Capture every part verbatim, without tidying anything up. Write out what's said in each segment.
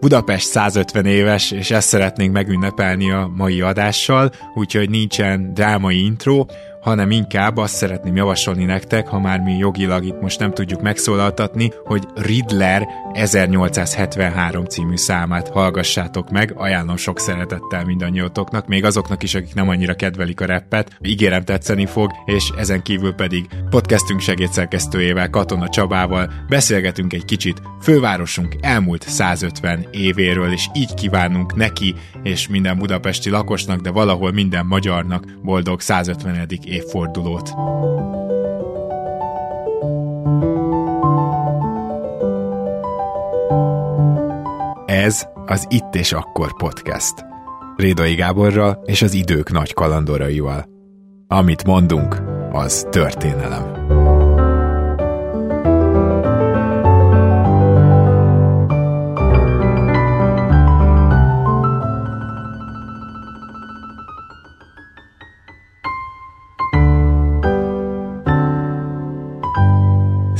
Budapest százötven éves, és ezt szeretnénk megünnepelni a mai adással, úgyhogy nincsen drámai intro, hanem inkább azt szeretném javasolni nektek, ha már mi jogilag itt most nem tudjuk megszólaltatni, hogy Ridler ezernyolcszázhetvenhárom című számát hallgassátok meg, ajánlom sok szeretettel mindannyiótoknak, még azoknak is, akik nem annyira kedvelik a rappet, ígérem tetszeni fog, és ezen kívül pedig podcastünk segédszerkesztőjével, Katona Csabával beszélgetünk egy kicsit fővárosunk elmúlt százötven évéről, és így kívánunk neki és minden budapesti lakosnak, de valahol minden magyarnak boldog százötvenedik évfordulót. Ez az Itt és Akkor podcast. Rédai Gáborral és az idők nagy kalandoraival. Amit mondunk, az történelem.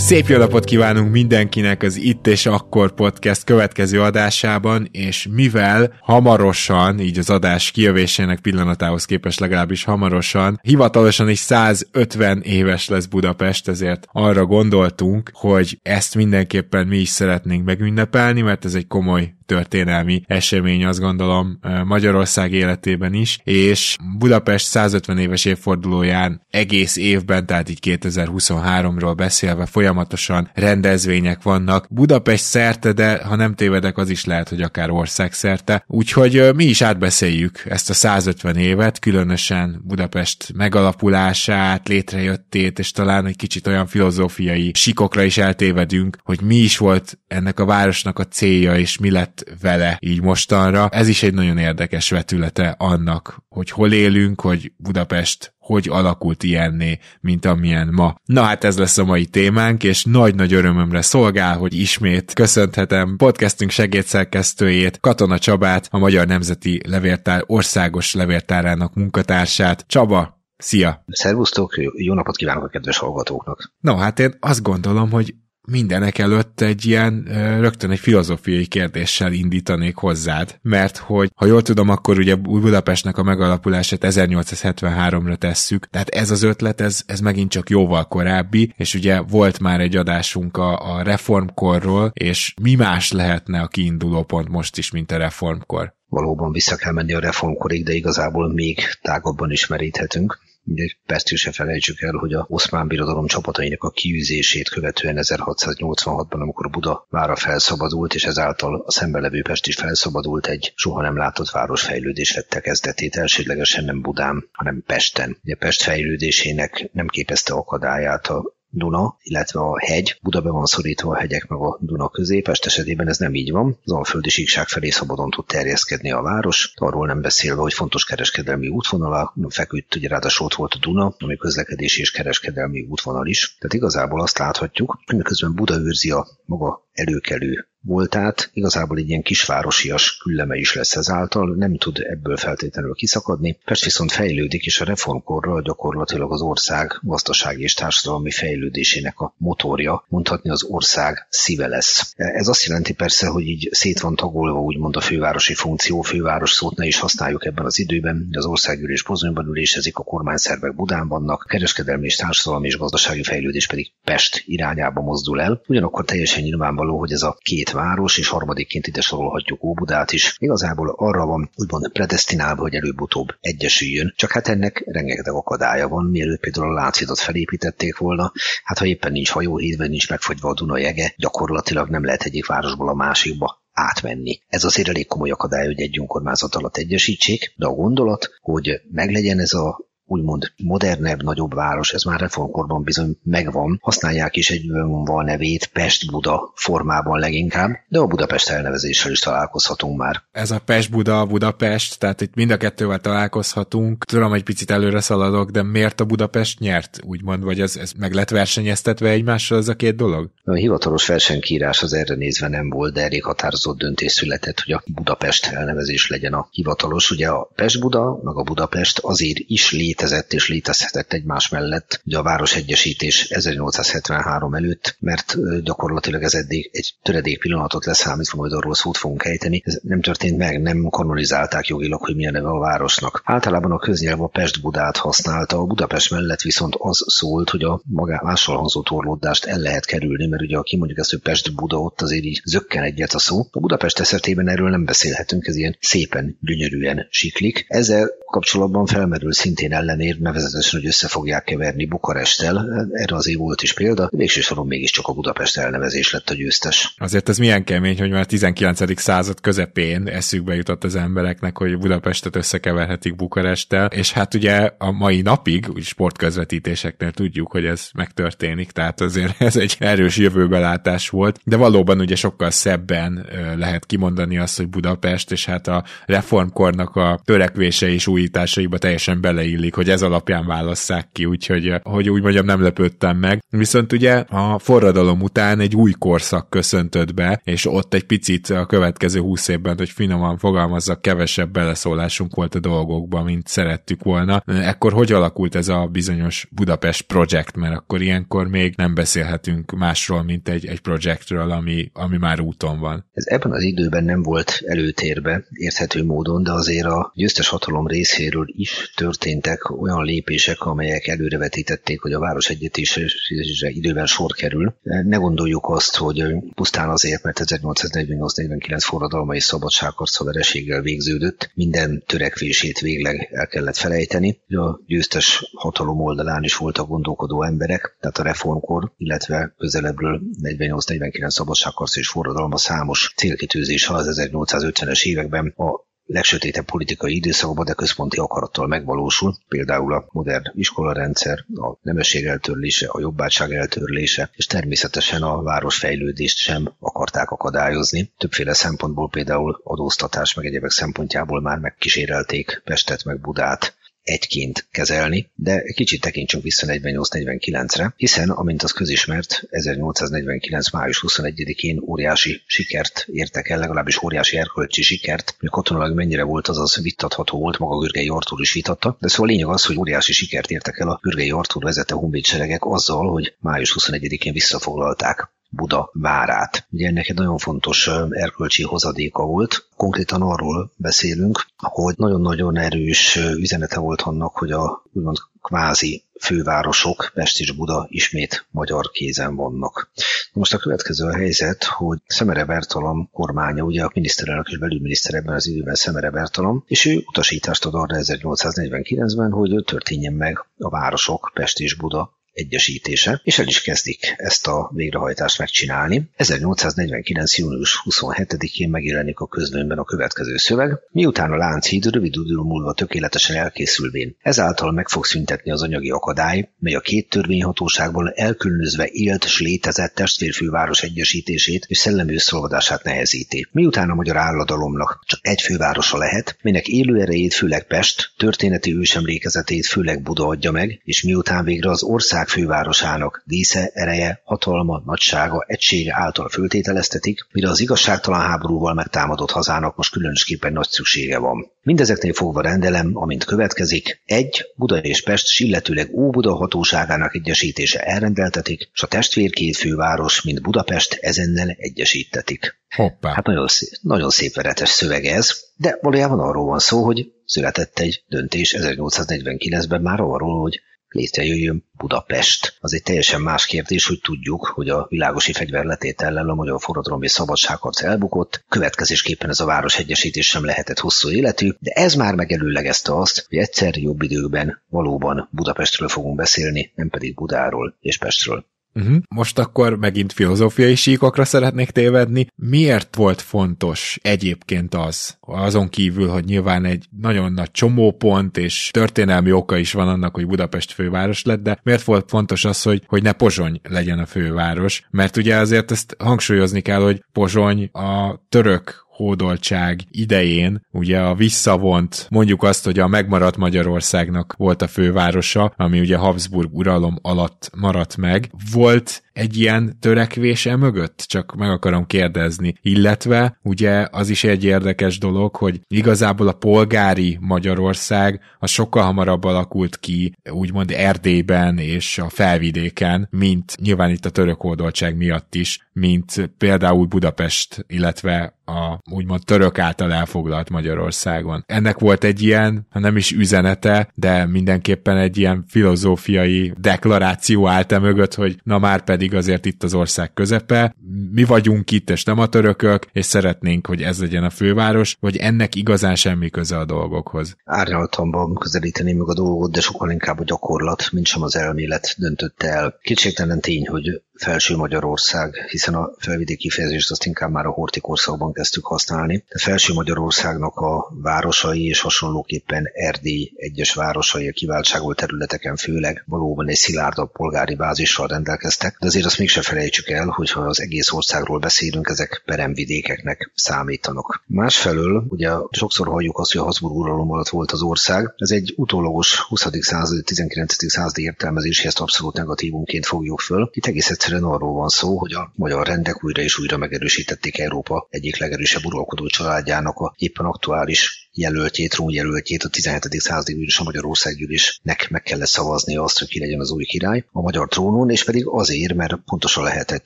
Szép jó napot kívánunk mindenkinek az Itt és Akkor podcast következő adásában, és mivel hamarosan, így az adás kijövésének pillanatához képest legalábbis hamarosan, hivatalosan is százötven éves lesz Budapest, ezért arra gondoltunk, hogy ezt mindenképpen mi is szeretnénk megünnepelni, mert ez egy komoly történelmi esemény, azt gondolom, Magyarország életében is, és Budapest százötven éves évfordulóján egész évben, tehát így kétezer-huszonháromról beszélve folyamatosan rendezvények vannak Budapest szerte, de ha nem tévedek, az is lehet, hogy akár ország szerte. Úgyhogy mi is átbeszéljük ezt a százötven évet, különösen Budapest megalapulását, létrejöttét, és talán egy kicsit olyan filozófiai sikokra is eltévedünk, hogy mi is volt ennek a városnak a célja, és mi lett vele így mostanra. Ez is egy nagyon érdekes vetülete annak, hogy hol élünk, hogy Budapest hogy alakult ilyenné, mint amilyen ma. Na hát ez lesz a mai témánk, és nagy-nagy örömömre szolgál, hogy ismét köszönhetem podcastünk segédszerkesztőjét, Katona Csabát, a Magyar Nemzeti Levéltár országos levéltárának munkatársát. Csaba, szia! Szervusztok, jó napot kívánok a kedves hallgatóknak! Na hát én azt gondolom, hogy mindenek előtt egy ilyen, rögtön egy filozófiai kérdéssel indítanék hozzád, mert hogy, ha jól tudom, akkor ugye Budapestnek a megalapulását ezernyolcszázhetvenháromra tesszük, tehát ez az ötlet, ez, ez megint csak jóval korábbi, és ugye volt már egy adásunk a, a reformkorról, és mi más lehetne a kiinduló pont most is, mint a reformkor? Valóban vissza kell menni a reformkorig, de igazából még tágabban is meríthetünk. Mindegy, persze se felejtsük el, hogy a Oszmán Birodalom csapatainak a kiűzését követően ezerhatszáznyolcvanhatban, amikor Buda vára felszabadult, és ezáltal a szemben levő Pest is felszabadult, egy soha nem látott városfejlődés vette kezdetét, elsődlegesen nem Budán, hanem Pesten. Ugye Pest fejlődésének nem képezte akadályát a Duna, illetve a hegy. Buda be van szorítva a hegyek meg a Duna közé. Pest esetében ez nem így van. Az alföldi síkság felé szabadon tud terjeszkedni a város. Arról nem beszélve, hogy fontos kereskedelmi útvonalá feküdt, ugye ráadásul ott volt a Duna, ami közlekedési és kereskedelmi útvonal is. Tehát igazából azt láthatjuk, hogy miközben Buda őrzi a maga előkelő voltát, igazából egy ilyen kisvárosias külleme is lesz ezáltal, nem tud ebből feltétlenül kiszakadni. Pest viszont fejlődik, és a reformkorra gyakorlatilag az ország gazdasági és társadalmi fejlődésének a motorja, mondhatni az ország szíve lesz. Ez azt jelenti persze, hogy így szét van tagolva úgymond a fővárosi funkció, főváros szót ne is használjuk ebben az időben, az országgyűlés Pozsonyban ülésezik, a kormányszervek Budán vannak, kereskedelmi és társadalmi és gazdasági fejlődés pedig Pest irányába mozdul el. Ugyanakkor teljesen nyilvánvaló, hogy ez a két város, és harmadikként ide sorolhatjuk Óbudát is. Igazából arra van úgymond predesztinálva, hogy előbb-utóbb egyesüljön. Csak hát ennek rengeteg akadálya van, mielőtt például a Láncidat felépítették volna. Hát ha éppen nincs hajóhíd, vagy nincs megfagyva a Duna jege, gyakorlatilag nem lehet egyik városból a másikba átmenni. Ez azért elég komoly akadály, hogy egy önkormányzat alatt egyesítsék, de a gondolat, hogy meglegyen ez a úgymond modernebb, nagyobb város, ez már reformkorban bizony megvan. Használják is egy önvonal nevét Pest-Buda formában leginkább, de a Budapest elnevezéssel is találkozhatunk már. Ez a Pest-Buda, Budapest, tehát itt mind a kettővel találkozhatunk. Tudom, egy picit előre szaladok, de miért a Budapest nyert, úgymond, vagy ez, ez meg lett versenyeztetve egymással ez a két dolog? A hivatalos versenykiírás az erre nézve nem volt, de elég határozott döntés született, hogy a Budapest elnevezés legyen a hivatalos. Ugye a Pest-Buda, meg a Budapest azért is lét létezett és létezhetett egymás mellett, ugye a városegyesítés ezernyolcszázhetvenhárom előtt, mert gyakorlatilag ez eddig egy töredék pillanatot leszámítva, majd arról szót fogunk ejteni. Ez nem történt meg, nem kanonizálták jogilag, hogy mi a neve a városnak. Általában a köznyelv a Pest-Budát használta, a Budapest mellett viszont az szólt, hogy a mással hangzó torlódást el lehet kerülni, mert ugye aki mondjuk ezt, hogy Pest-Buda, ott azért így zökken egyet a szó. A Budapest esetében erről nem beszélhetünk, ez ilyen szépen, gyönyörűen siklik. Ezzel kapcsolatban felmerül szintén ellenért, nevezetesen, hogy össze fogják keverni Bukaresttel. Erre azért volt is példa, de végső soron mégiscsak a Budapest elnevezés lett a győztes. Azért ez milyen kemény, hogy már a tizenkilencedik század közepén eszükbe jutott az embereknek, hogy Budapestet összekeverhetik Bukaresttel, és hát ugye a mai napig úgy sportközvetítéseknél tudjuk, hogy ez megtörténik, tehát azért ez egy erős jövőbelátás volt, de valóban ugye sokkal szebben lehet kimondani azt, hogy Budapest, és hát a reformkornak a törekvései és újításaiba teljesen beleillik, hogy ez alapján válasszák ki, úgyhogy hogy úgy mondjam, nem lepődtem meg. Viszont ugye a forradalom után egy új korszak köszöntött be, és ott egy picit a következő húsz évben, hogy finoman fogalmazzak, kevesebb beleszólásunk volt a dolgokba, mint szerettük volna. Ekkor hogy alakult ez a bizonyos Budapest projekt, mert akkor ilyenkor még nem beszélhetünk másról, mint egy, egy projektről, ami, ami már úton van. Ez ebben az időben nem volt előtérbe, érthető módon, de azért a győztes hatalom részéről is történtek olyan lépések, amelyek előrevetítették, hogy a városegyesítésre időben sor kerül. Ne gondoljuk azt, hogy pusztán azért, mert ezernyolcszáznegyvennyolc negyvenkilenc forradalma és szabadságharca vereséggel végződött, minden törekvését végleg el kellett felejteni. A győztes hatalom oldalán is voltak gondolkodó emberek, tehát a reformkor, illetve közelebbről negyvennyolc negyvenkilenc szabadságharca és forradalma számos célkitűzés az ezernyolcszázötvenes években a legsötétebb politikai időszakban, de központi akarattal megvalósul, például a modern iskolarendszer, a nemesség eltörlése, a jobbágyság eltörlése, és természetesen a városfejlődést sem akarták akadályozni. Többféle szempontból, például adóztatás meg egyébek szempontjából már megkísérelték Pestet meg Budát egyként kezelni, de kicsit tekintsünk vissza negyvennyolc negyvenkilencre, hiszen, amint az közismert, ezernyolcszáznegyvenkilenc május huszonegyedikén óriási sikert értek el, legalábbis óriási erkölcsi sikert, hogy katonailag mennyire volt, azaz vitatható volt, maga Görgei Artúr is vitatta, de szóval a lényeg az, hogy óriási sikert értek el a Görgei Artúr vezette honvédseregek azzal, hogy május huszonegyedikén visszafoglalták Buda várát. Ugye ennek egy nagyon fontos erkölcsi hozadéka volt. Konkrétan arról beszélünk, hogy nagyon-nagyon erős üzenete volt annak, hogy a úgymond kvázi fővárosok, Pest és Buda ismét magyar kézen vannak. Most a következő a helyzet, hogy Szemere Bertalan kormánya, ugye a miniszterelnök és belügyminiszter ebben az időben Szemere Bertalan, és ő utasítást ad arra ezernyolcszáznegyvenkilencben, hogy történjen meg a városok, Pest és Buda egyesítése, és el is kezdik ezt a végrehajtást megcsinálni. ezernyolcszáznegyvenkilenc június huszonhetedikén megjelenik a közlönyben a következő szöveg, miután a Lánchíd rövid idő múlva tökéletesen elkészülvén. Ezáltal meg fog szüntetni az anyagi akadály, mely a két törvényhatóságból elkülönözve élt s létezett testvérfőváros egyesítését és szellemi összeolvadását nehezíti. Miután a magyar álladalomnak csak egy fővárosa lehet, minek élő erejét főleg Pest, történeti ősemlékezetét főleg Buda adja meg, és miután végre az ország fővárosának dísze, ereje, hatalma, nagysága, egysége által föltételeztetik, mire az igazságtalan háborúval megtámadott hazának most különösképpen nagy szüksége van. Mindezeknél fogva rendelem, amint következik, egy Buda és Pest, s illetőleg Óbuda hatóságának egyesítése elrendeltetik, s a testvér két főváros, mint Budapest, ezennel egyesítetik. Hoppá. Hát nagyon szép, nagyon szép veretes szöveg ez, de valójában arról van szó, hogy született egy döntés ezernyolcszáznegyvenkilencben már arról, hogy létrejöjjön Budapest. Az egy teljesen más kérdés, hogy tudjuk, hogy a világosi fegyverletétellel a magyar forradalom és szabadságharc elbukott, következésképpen ez a városegyesítés sem lehetett hosszú életű, de ez már megelőlegezte azt, hogy egyszer jobb időkben valóban Budapestről fogunk beszélni, nem pedig Budáról és Pestről. Uh-huh. Most akkor megint filozófiai síkokra szeretnék tévedni. Miért volt fontos egyébként az, azon kívül, hogy nyilván egy nagyon nagy csomópont és történelmi oka is van annak, hogy Budapest főváros lett, de miért volt fontos az, hogy, hogy ne Pozsony legyen a főváros? Mert ugye azért ezt hangsúlyozni kell, hogy Pozsony a török hódoltság idején, ugye a visszavont, mondjuk azt, hogy a megmaradt Magyarországnak volt a fővárosa, ami ugye Habsburg uralom alatt maradt meg, volt egy ilyen törekvése mögött? Csak meg akarom kérdezni. Illetve ugye az is egy érdekes dolog, hogy igazából a polgári Magyarország az sokkal hamarabb alakult ki, úgymond Erdélyben és a felvidéken, mint nyilván itt a török hódoltság miatt is, mint például Budapest, illetve a úgymond török által elfoglalt Magyarországon. Ennek volt egy ilyen, ha nem is üzenete, de mindenképpen egy ilyen filozófiai deklaráció állt mögött, hogy na már pedig azért itt az ország közepe, mi vagyunk itt, és nem a törökök, és szeretnénk, hogy ez legyen a főváros, vagy ennek igazán semmi köze a dolgokhoz. Árnyaltamban közelíteni meg a dolgot, de sokkal inkább a gyakorlat, mint sem az elmélet döntötte el. Kétségtelen tény, hogy Felső Magyarország, hiszen a felvidéki kifejezést azt inkább már a hortikorszakban kezdtük használni. A Felső Magyarországnak a városai és hasonlóképpen Erdély egyes városai a kiváltságolt területeken főleg valóban egy szilárdabb polgári bázissal rendelkeztek, de azért azt mégsem felejtsük el, hogyha az egész országról beszélünk, ezek peremvidékeknek számítanak. Másfelől, ugye sokszor halljuk azt, hogy a Habsburg uralom alatt volt az ország, ez egy utólagos huszadik századi, tizenkilencedik századi értelmezés, ezt abszolút negatívumként fogjuk föl. Itt egész egyszerűen arról van szó, hogy a magyar rendek újra és újra megerősítették Európa egyik legerősebb uralkodó családjának a éppen aktuális jelöltjét, trónjelöltjét, a tizenhetedik századig is a Magyarországgyűlésnek meg kellett szavazni azt, hogy ki legyen az új király a magyar trónon, és pedig azért, mert pontosan lehetett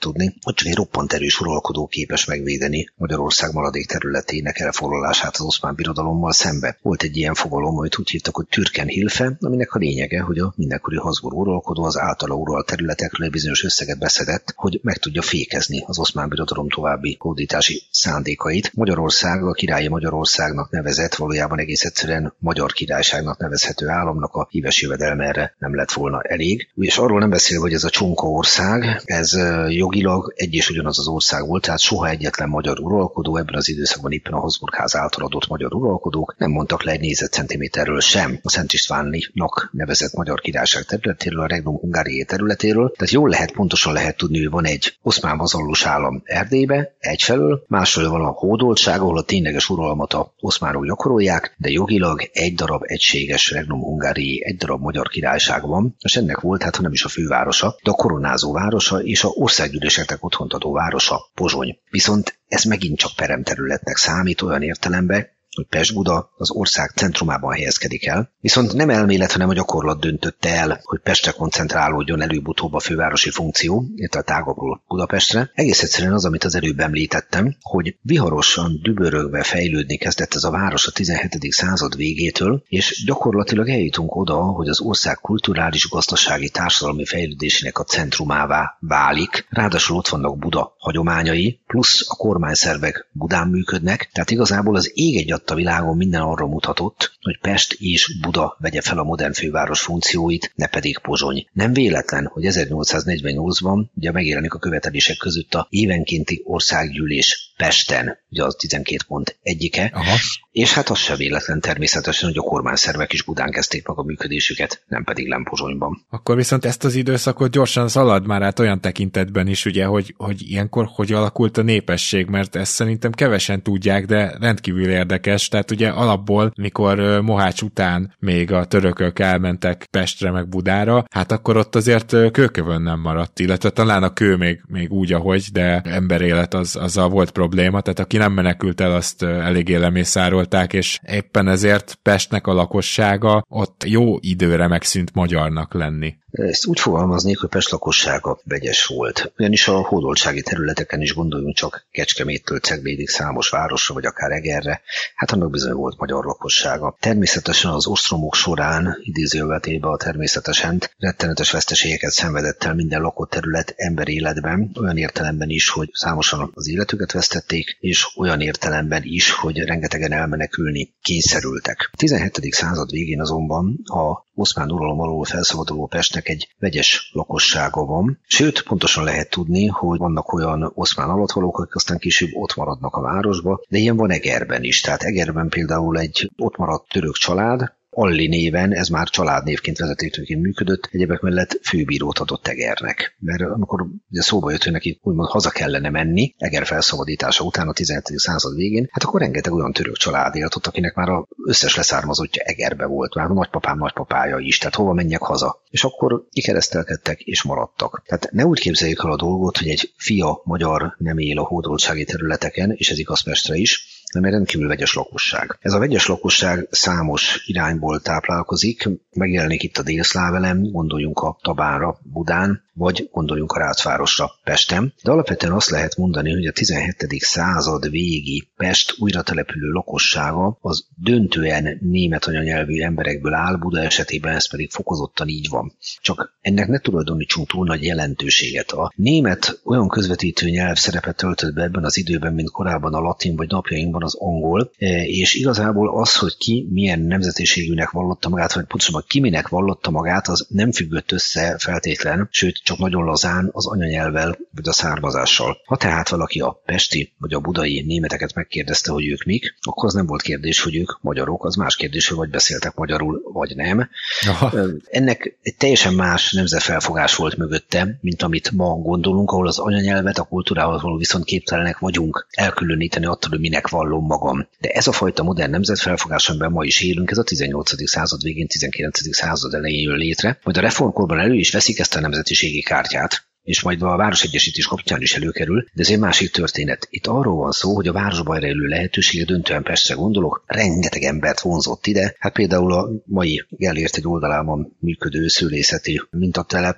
tudni, hogy csak egy roppant erős uralkodó képes megvédeni Magyarország maradék területének elfoglalását az Oszmán Birodalommal szembe. Volt egy ilyen fogalom, amit úgy hívtak, hogy Türkenhilfe, aminek a lényege, hogy a mindenkori Habsburg uralkodó az általa uralt területekről bizonyos összeget beszedett, hogy meg tudja fékezni az Oszmán Birodalom további hódítási szándékait. Magyarország a királyi Magyarországnak nevezett, valójában egész egyszerűen magyar királyságnak nevezhető államnak a híves jövedelme erre nem lett volna elég. És arról nem beszélve, hogy ez a csonka ország, ez jogilag egy és ugyanaz az ország volt, tehát soha egyetlen magyar uralkodó, ebben az időszakban éppen a Habsburg-ház által adott magyar uralkodók nem mondtak le egy négyzetcentiméterről sem a Szent Istvánnak nevezett magyar királyság területéről, a Regnum Hungariae területéről. Tehát jól lehet, pontosan lehet tudni, hogy van egy oszmán vazallus állam Erdélybe egyfelől, másfelől van a hódoltság, ahol a tényleges uralmat a oszmánok gyakorolják, de jogilag egy darab egységes Regnum Hungariae, egy darab magyar királyság van, és ennek volt, hát ha nem is a fővárosa, de a koronázó városa és a országgyűléseknek otthont adó városa, Pozsony. Viszont ez megint csak peremterületnek számít olyan értelemben, hogy Pest-Buda az ország centrumában helyezkedik el, viszont nem elmélet, hanem a gyakorlat döntötte el, hogy Pestre koncentrálódjon előbb-utóbb a fővárosi funkció, illetve a tágabbról Budapestre. Egész egyszerűen az, amit az előbb említettem, hogy viharosan, dübörögve fejlődni kezdett ez a város a tizenhetedik század végétől, és gyakorlatilag eljutunk oda, hogy az ország kulturális, gazdasági, társadalmi fejlődésének a centrumává válik. Ráadásul ott vannak Buda hagyományai, plusz a kormányszervek Budán működnek, tehát igazából az ég egy a világon minden arra mutatott, hogy Pest és Buda vegye fel a modern főváros funkcióit, ne pedig Pozsony. Nem véletlen, hogy ezernyolcszáznegyvennyolcban ugye megjelenik a követelések között a évenkénti országgyűlés Pesten, ugye az tizenkét pont egyike, aha. És hát az sem véletlen természetesen, hogy a kormányszervek is Budán kezdték meg a működésüket, nem pedig Lempozsonyban. Akkor viszont ezt az időszakot gyorsan szalad már át olyan tekintetben is, ugye, hogy, hogy ilyenkor hogy alakult a népesség, mert ezt szerintem kevesen tudják, de rendkívül érdekes. Tehát ugye alapból, mikor Mohács után még a törökök elmentek Pestre meg Budára, hát akkor ott azért kőkövön nem maradt, illetve talán a kő még, még úgy, ahogy, de emberélet az, azzal volt probléma, tehát aki nem menekült el, azt eléggé lemészárolták, és éppen ezért Pestnek a lakossága ott jó időre megszűnt magyarnak lenni. Ezt úgy fogalmaznék, hogy Pest lakossága vegyes volt. Ugyanis a hódoltsági területeken is, gondoljunk csak Kecskeméttől Ceglédig számos városra, vagy akár Egerre, hát annak bizony volt magyar lakossága. Természetesen az ostromok során, idézővetébe a természetesen, rettenetes veszteségeket szenvedett el minden lakott terület ember életben, olyan értelemben is, hogy számosan az életüket vesztették, és olyan értelemben is, hogy rengetegen elmenekülni kényszerültek. A tizenhetedik század végén azonban a oszmán uralom alól felszabaduló Pestnek egy vegyes lakossága van, sőt, pontosan lehet tudni, hogy vannak olyan oszmán alattvalók, akik aztán később ott maradnak a városba, de ilyen van Egerben is. Tehát Egerben például egy ott maradt török család, Alli néven, ez már családnévként, vezetőként működött, egyebek mellett főbírót adott Egernek. Mert amikor ugye szóba jött, hogy neki úgymond haza kellene menni, Eger felszabadítása után a tizenhetedik század végén, hát akkor rengeteg olyan török család élt ott, akinek már az összes leszármazottja Egerbe volt, már a nagypapám nagypapája is, tehát hova menjek haza. És akkor kikeresztelkedtek és maradtak. Tehát ne úgy képzeljük el a dolgot, hogy egy fia magyar nem él a hódoltsági területeken, és ez igaz Pestre is, hanem rendkívül vegyes lakosság. Ez a vegyes lakosság számos irányból táplálkozik, megjelenik itt a délszláv elem, gondoljunk a Tabánra, Budán, vagy gondoljunk a Rácvárosra, Pesten. De alapvetően azt lehet mondani, hogy a tizenhetedik század végi Pest újra települő lakossága az döntően német anyanyelvű emberekből áll, Buda esetében ez pedig fokozottan így van. Csak ennek ne tulajdonítsunk túl nagy jelentőséget. A német olyan közvetítő nyelv szerepet töltött be ebben az időben, mint korábban a latin vagy napjainkban az angol, és igazából az, hogy ki milyen nemzetiségűnek vallotta magát, vagy pontosabban ki minek vallotta magát, az nem függött össze feltétlen, sőt, csak nagyon lazán az anyanyelvvel vagy a származással. Ha tehát valaki a pesti vagy a budai németeket megkérdezte, hogy ők mik, akkor az nem volt kérdés, hogy ők magyarok, az más kérdés, hogy vagy beszéltek magyarul, vagy nem. Aha. Ennek egy teljesen más nemzetfelfogás volt mögötte, mint amit ma gondolunk, ahol az anyanyelvet a kultúrához való viszont képtelenek vagyunk elkülöníteni attól, hogy minek vallom magam. De ez a fajta modern nemzetfelfogás, amiben ma is élünk, ez a tizennyolcadik század végén, tizenkilencedik század elején jön létre, majd a reformkorban elő is veszik ezt a nemzetiségi kártyát, és majd a városegyesítés kapcsán is előkerül, de ez egy másik történet. Itt arról van szó, hogy a városban rejlő lehetősége, döntően Pestre gondolok, rengeteg embert vonzott ide. Hát például a mai Gellért egy oldalában működő szőlészeti mintatelep,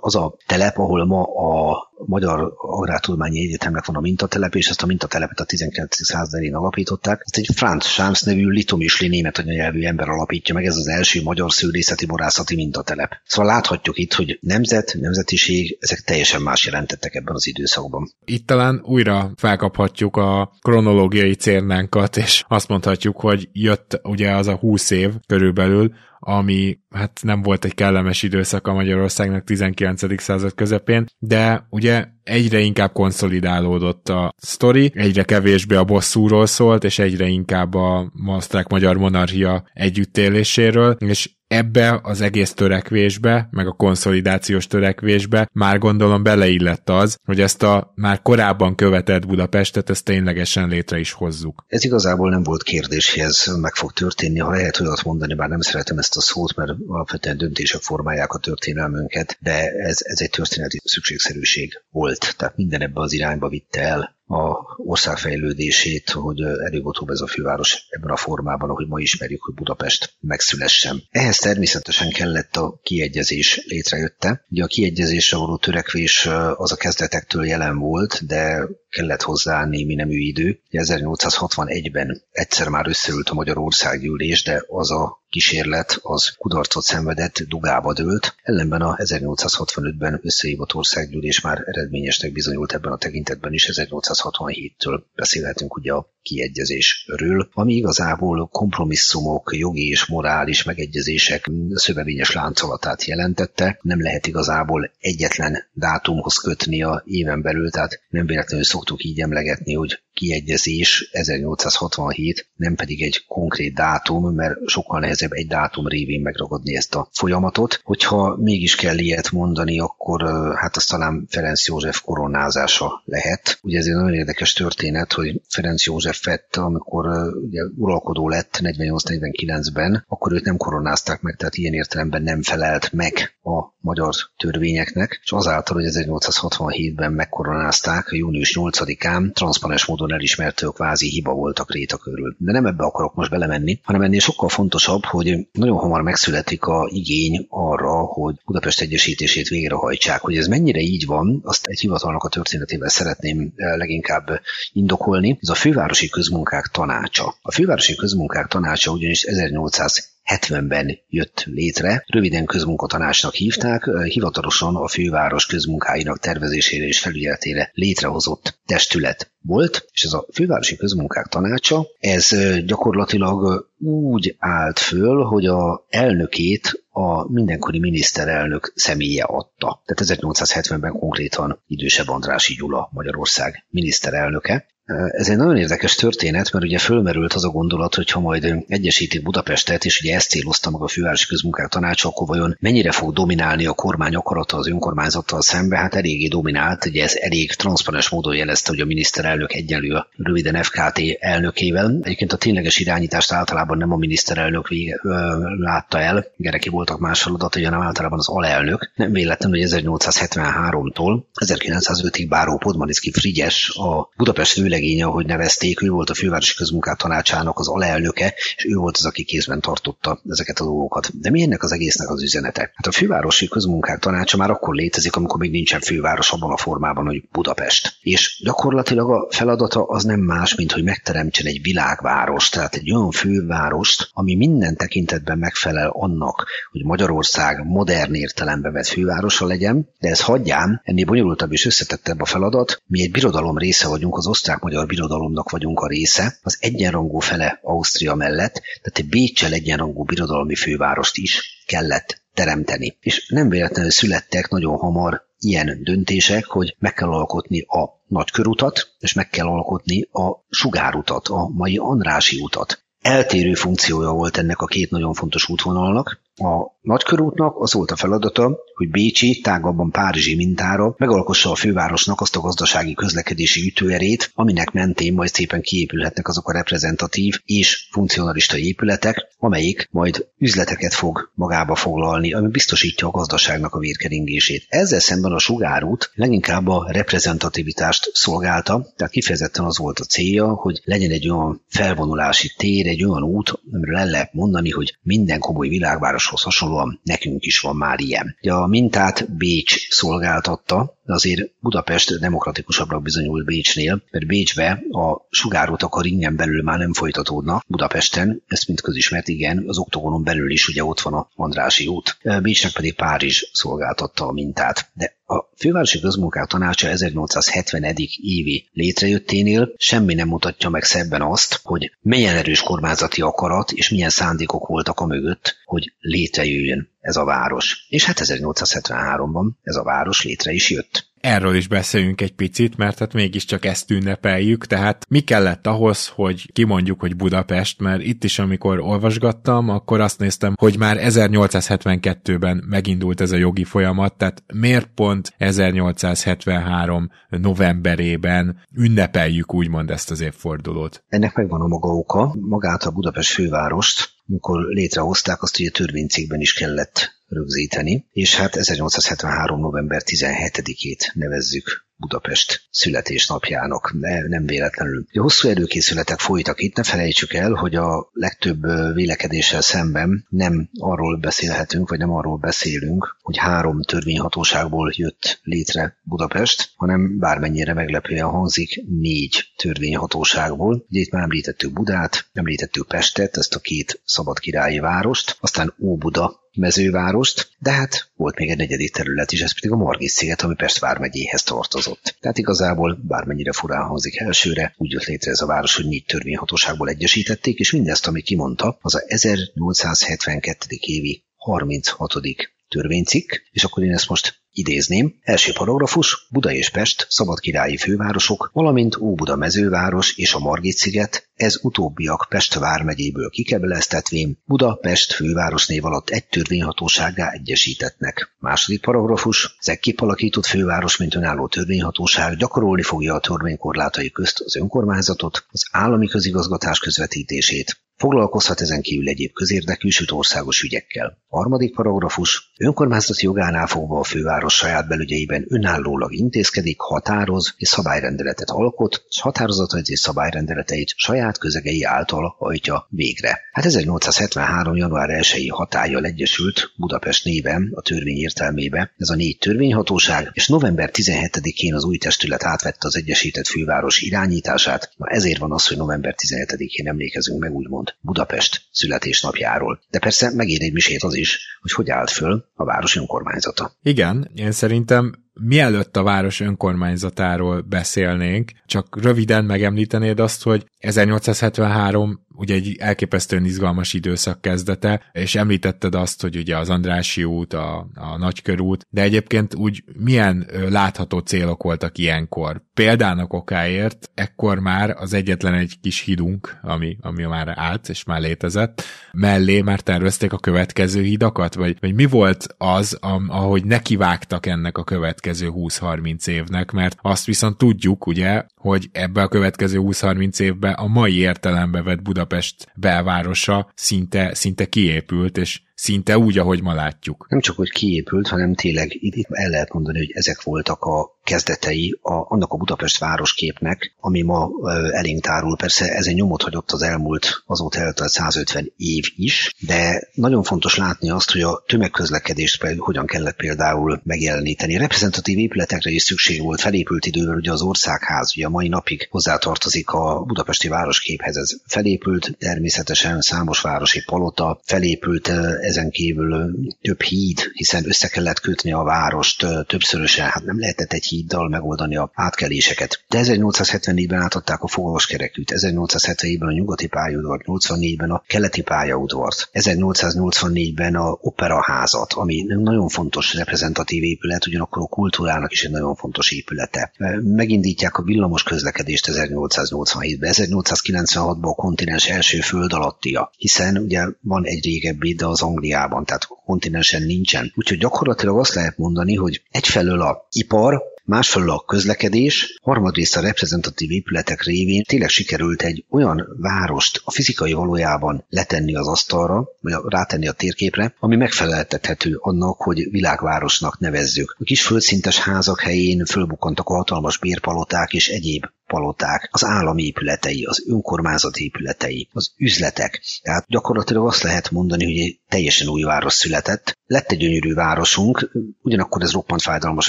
az a telep, ahol ma a Magyar Agrártudományi Egyetemnek van a mintatelep, és ezt a mintatelepet a tizenkilencedik század elején alapították. Ezt egy Franz Schams nevű litomüsli német anyanyelvű ember alapítja meg, ez az első magyar szőlészeti borászati mintatelep. Szóval láthatjuk itt, hogy nemzet, nemzetiség, ezek teljesen más jelentettek ebben az időszakban. Itt talán újra felkaphatjuk a kronológiai cérnánkat, és azt mondhatjuk, hogy jött ugye az a húsz év körülbelül, ami hát nem volt egy kellemes időszak a Magyarországnak tizenkilencedik század közepén, de ugye egyre inkább konszolidálódott a sztori, egyre kevésbé a bosszúról szólt, és egyre inkább a osztrák-magyar monarchia együttéléséről, és ebbe az egész törekvésbe, meg a konszolidációs törekvésbe már gondolom beleillett az, hogy ezt a már korábban követett Budapestet, ezt ténylegesen létre is hozzuk. Ez igazából nem volt kérdés, hogy ez meg fog történni, ha lehet olyat mondani, bár nem szeretem ezt a szót, mert alapvetően döntések formálják a történelmünket, de ez, ez egy történeti szükségszerűség volt, tehát minden ebbe az irányba vitte el a ország fejlődését, hogy előbb-utóbb ez a főváros ebben a formában, ahogy ma ismerjük, hogy Budapest megszülessen. Ehhez természetesen kellett a kiegyezés létrejötte. Ugye a kiegyezésre való törekvés az a kezdetektől jelen volt, de kellett hozzá némi nemű idő. ezernyolcszázhatvanegyben egyszer már összeült a magyar országgyűlés, de az a kísérlet az kudarcot szenvedett, dugába dőlt, ellenben a ezernyolcszázhatvanötben összehívott országgyűlés már eredményesnek bizonyult ebben a tekintetben is, ezernyolcszázhatvanhéttől beszélhetünk ugye a kiegyezésről, ami igazából kompromisszumok, jogi és morális megegyezések szövevényes láncolatát jelentette. Nem lehet igazából egyetlen dátumhoz kötni a éven belül, tehát nem véletlenül szoktuk így emlegetni, hogy kiegyezés ezernyolcszázhatvanhét, nem pedig egy konkrét dátum, mert sokkal nehezebb egy dátum révén megragadni ezt a folyamatot. Hogyha mégis kell ilyet mondani, akkor hát az talán Ferenc József koronázása lehet. Ugye ez egy nagyon érdekes történet, hogy Ferenc József lett, amikor ugye, uralkodó lett negyvennyolc negyvenkilencben, akkor őt nem koronázták meg, tehát ilyen értelemben nem felelt meg a magyar törvényeknek, és azáltal, hogy ezernyolcszázhatvanhétben megkoronázták, június nyolcadikán transzparens módon elismerte, hogy kvázi hiba volt a kréta körül. De nem ebbe akarok most belemenni, hanem ennél sokkal fontosabb, hogy nagyon hamar megszületik a igény arra, hogy Budapest egyesítését végrehajtsák. Hogy ez mennyire így van, azt egy hivatalnak a történetével szeretném leginkább indokolni. Ez a fővárosi Fővárosi Közmunkák Tanácsa. A Fővárosi Közmunkák Tanácsa ugyanis ezernyolcszázhetvenben jött létre, röviden közmunkatanácsnak hívták, hivatalosan a főváros közmunkáinak tervezésére és felügyeletére létrehozott testület volt, és ez a Fővárosi Közmunkák Tanácsa, ez gyakorlatilag úgy állt föl, hogy a elnökét a mindenkori miniszterelnök személye adta. Tehát ezernyolcszázhetvenben konkrétan idősebb Andrássy Gyula Magyarország miniszterelnöke. Ez egy nagyon érdekes történet, mert ugye fölmerült az a gondolat, hogy ha majd egyesítik Budapestet, és ugye ezt célozta meg a Fővárosi Közmunkák Tanácsa, akkor vajon mennyire fog dominálni a kormány akarata az önkormányzattal szembe? Hát eléggé dominált, ugye ez elég transzparens módon jelezte, hogy a miniszterelnök egyenlő a röviden ef ká té elnökével. Egyébként a tényleges irányítást általában nem a miniszterelnök vége, ö, látta el, gereki voltak más feladatai, hanem általában az alelnök. Nem véletlenül, hogy ezernyolcszázhetvenháromtól ezerkilencszázötig báró Podmaniszki Frigyes, a Budapest vőleg ahogy nevezték, ő volt a Fővárosi Közmunkák Tanácsának az alelnöke, és ő volt az, aki kézben tartotta ezeket a dolgokat. De mi ennek az egésznek az üzenete? Hát a Fővárosi Közmunkák Tanácsa már akkor létezik, amikor még nincsen főváros abban a formában, hogy Budapest. És gyakorlatilag a feladata az nem más, mint hogy megteremtsen egy világvárost, tehát egy olyan fővárost, ami minden tekintetben megfelel annak, hogy Magyarország modern értelemben vett fővárosa legyen, de ez hagyján, ennél bonyolultabb és összetettebb a feladat, mi egy birodalom része vagyunk, az osztrák magyar birodalomnak vagyunk a része, az egyenrangú fele Ausztria mellett, tehát egy Béccsel egyenrangú birodalmi fővárost is kellett teremteni. És nem véletlenül születtek nagyon hamar ilyen döntések, hogy meg kell alkotni a nagykörutat, és meg kell alkotni a sugárutat, a mai Andrássy utat. Eltérő funkciója volt ennek a két nagyon fontos útvonalnak. A nagykörútnak az volt a feladata, hogy bécsi, tágabban párizsi mintára megalkossa a fővárosnak azt a gazdasági közlekedési ütőerét, aminek mentén majd szépen kiépülhetnek azok a reprezentatív és funkcionalista épületek, amelyik majd üzleteket fog magába foglalni, ami biztosítja a gazdaságnak a vérkeringését. Ezzel szemben a sugárút leginkább a reprezentativitást szolgálta, tehát kifejezetten az volt a célja, hogy legyen egy olyan felvonulási tér, egy olyan út, amiről el lehet mondani, hogy minden komoly világvároshoz hasonlóan nekünk is van már ilyen. A mintát Bécs szolgáltatta, de azért Budapest demokratikusabbnak bizonyult Bécsnél, mert Bécsbe a sugárutak a ringen belül már nem folytatódna. Budapesten, ezt mind közismert, igen, az oktogonon belül is ugye ott van a Andrássy út. Bécsnek pedig Párizs szolgáltatta a mintát. De a Fővárosi Közmunkák Tanácsa ezernyolcszázhetven évi létrejötténél semmi nem mutatja meg szebben azt, hogy milyen erős kormányzati akarat és milyen szándékok voltak a mögött, hogy létrejöjjön ez a város. És hát ezernyolcszázhetvenháromban ez a város létre is jött. Erről is beszéljünk egy picit, mert hát mégiscsak ezt ünnepeljük, tehát mi kellett ahhoz, hogy kimondjuk, hogy Budapest, mert itt is, amikor olvasgattam, akkor azt néztem, hogy már ezernyolcszázhetvenkettőben megindult ez a jogi folyamat, tehát miért pont ezernyolcszázhetvenhárom novemberében ünnepeljük úgymond ezt az évfordulót? Ennek megvan a maga oka, magát a Budapest fővárost, amikor létrehozták, azt ugye törvénycékben is kellett rögzíteni, és hát ezernyolcszázhetvenhárom november tizenhetedikét nevezzük Budapest születésnapjának, de nem véletlenül. A hosszú előkészületek folytak itt, ne felejtsük el, hogy a legtöbb vélekedéssel szemben nem arról beszélhetünk, vagy nem arról beszélünk, hogy három törvényhatóságból jött létre Budapest, hanem bármennyire meglepően hangzik, négy törvényhatóságból. Ugye itt már említettük Budát, említettük Pestet, ezt a két szabadkirályi várost, aztán Óbuda mezővárost, de hát volt még egy negyedik terület is, ez pedig a Margit-sziget, ami Pest vármegyéhez tartozott. Tehát igazából bármennyire furán hangzik elsőre, úgy jött létre ez a város, hogy négy törvényhatóságból egyesítették, és mindezt, ami kimondta, az a ezernyolcszázhetvenkettedik évi harminchatodik törvénycikk, és akkor én ezt most idézném. Első paragrafus: Buda és Pest szabadkirályi fővárosok, valamint Óbuda mezőváros és a Margit-sziget, ez utóbbiak Pest vármegyéből kikebeleztetvén Budapest főváros név alatt egy törvényhatósággá egyesítetnek. Második paragrafus: az egy képalakított főváros, mint önálló törvényhatóság gyakorolni fogja a törvénykorlátai közt az önkormányzatot, az állami közigazgatás közvetítését, Foglalkozhat ezen kívül egyéb közérdekű, sőt országos ügyekkel. Harmadik paragrafus. Önkormányzati jogánál fogva a főváros saját belügyeiben önállólag intézkedik, határoz és szabályrendeletet alkot, és határozatait és szabályrendeleteit saját közegei által hajtja végre. Hát ezernyolcszázhetvenhárom. január elsejei hatállyal egyesült Budapest néven a törvény értelmébe ez a négy törvényhatóság, és november tizenhetedikén az új testület átvette az egyesített főváros irányítását. Na ezért van az, hogy november tizenhetedikén emlékezünk meg úgymond Budapest születésnapjáról. De persze megér egy misét az is, hogy hogy állt föl a város önkormányzata. Igen, én szerintem mielőtt a város önkormányzatáról beszélnénk, csak röviden megemlítenéd azt, hogy ezernyolcszázhetvenhárom ugye egy elképesztően izgalmas időszak kezdete, és említetted azt, hogy ugye az Andrássy út, a, a Nagykörút, de egyébként úgy milyen látható célok voltak ilyenkor. Példának okáért ekkor már az egyetlen egy kis hidunk, ami, ami már állt és már létezett, mellé már tervezték a következő hidakat, vagy, vagy mi volt az, ahogy nekivágtak ennek a következő húsz-harminc évnek, mert azt viszont tudjuk, ugye, hogy ebbe a következő húsz-harminc évben a mai értelembe vett Budapest Budapest belvárosa szinte, szinte kiépült, és szinte úgy, ahogy ma látjuk. Nem csak, hogy kiépült, hanem tényleg itt el lehet mondani, hogy ezek voltak a kezdetei a, annak a Budapest városképnek, ami ma elénk tárul. Persze ezen nyomot hagyott az elmúlt, azóta eltelt százötven év is, de nagyon fontos látni azt, hogy a tömegközlekedést hogyan kellett például megjeleníteni. Reprezentatív épületekre is szükség volt felépült idővel, ugye az Országház, ugye a mai napig hozzátartozik a budapesti városképhez, ez felépült, természetesen számos városi palota felépült, ezen kívül több híd, hiszen össze kellett kötni a várost többszörösen, hát nem lehetett egy híddal megoldani a átkeléseket. De ezernyolcszázhetvennégyben átadták a Fogaskerekűt, ezernyolcszázhetvenhétben a Nyugati pályaudvart, nyolcvannégyben a Keleti pályaudvart, ezernyolcszáznyolcvannégyben a Operaházat, ami nagyon fontos reprezentatív épület, ugyanakkor a kultúrának is egy nagyon fontos épülete. Megindítják a villamos közlekedést ezernyolcszáznyolcvanhétben, ezernyolcszázkilencvenhatban a kontinens első föld alattia, hiszen ugye van egy régebbi, de az Angliában, tehát kontinensen nincsen. Úgyhogy gyakorlatilag azt lehet mondani, hogy egyfelől a ipar, másfelől a közlekedés, harmadrészt a reprezentatív épületek révén tényleg sikerült egy olyan várost a fizikai valójában letenni az asztalra, vagy rátenni a térképre, ami megfeleltethető annak, hogy világvárosnak nevezzük. A kis földszintes házak helyén fölbukkantak a hatalmas bérpaloták és egyéb paloták, az állami épületei, az önkormányzat épületei, az üzletek. Tehát gyakorlatilag azt lehet mondani, hogy egy teljesen új város született. Lett egy gyönyörű városunk, ugyanakkor ez roppant fájdalmas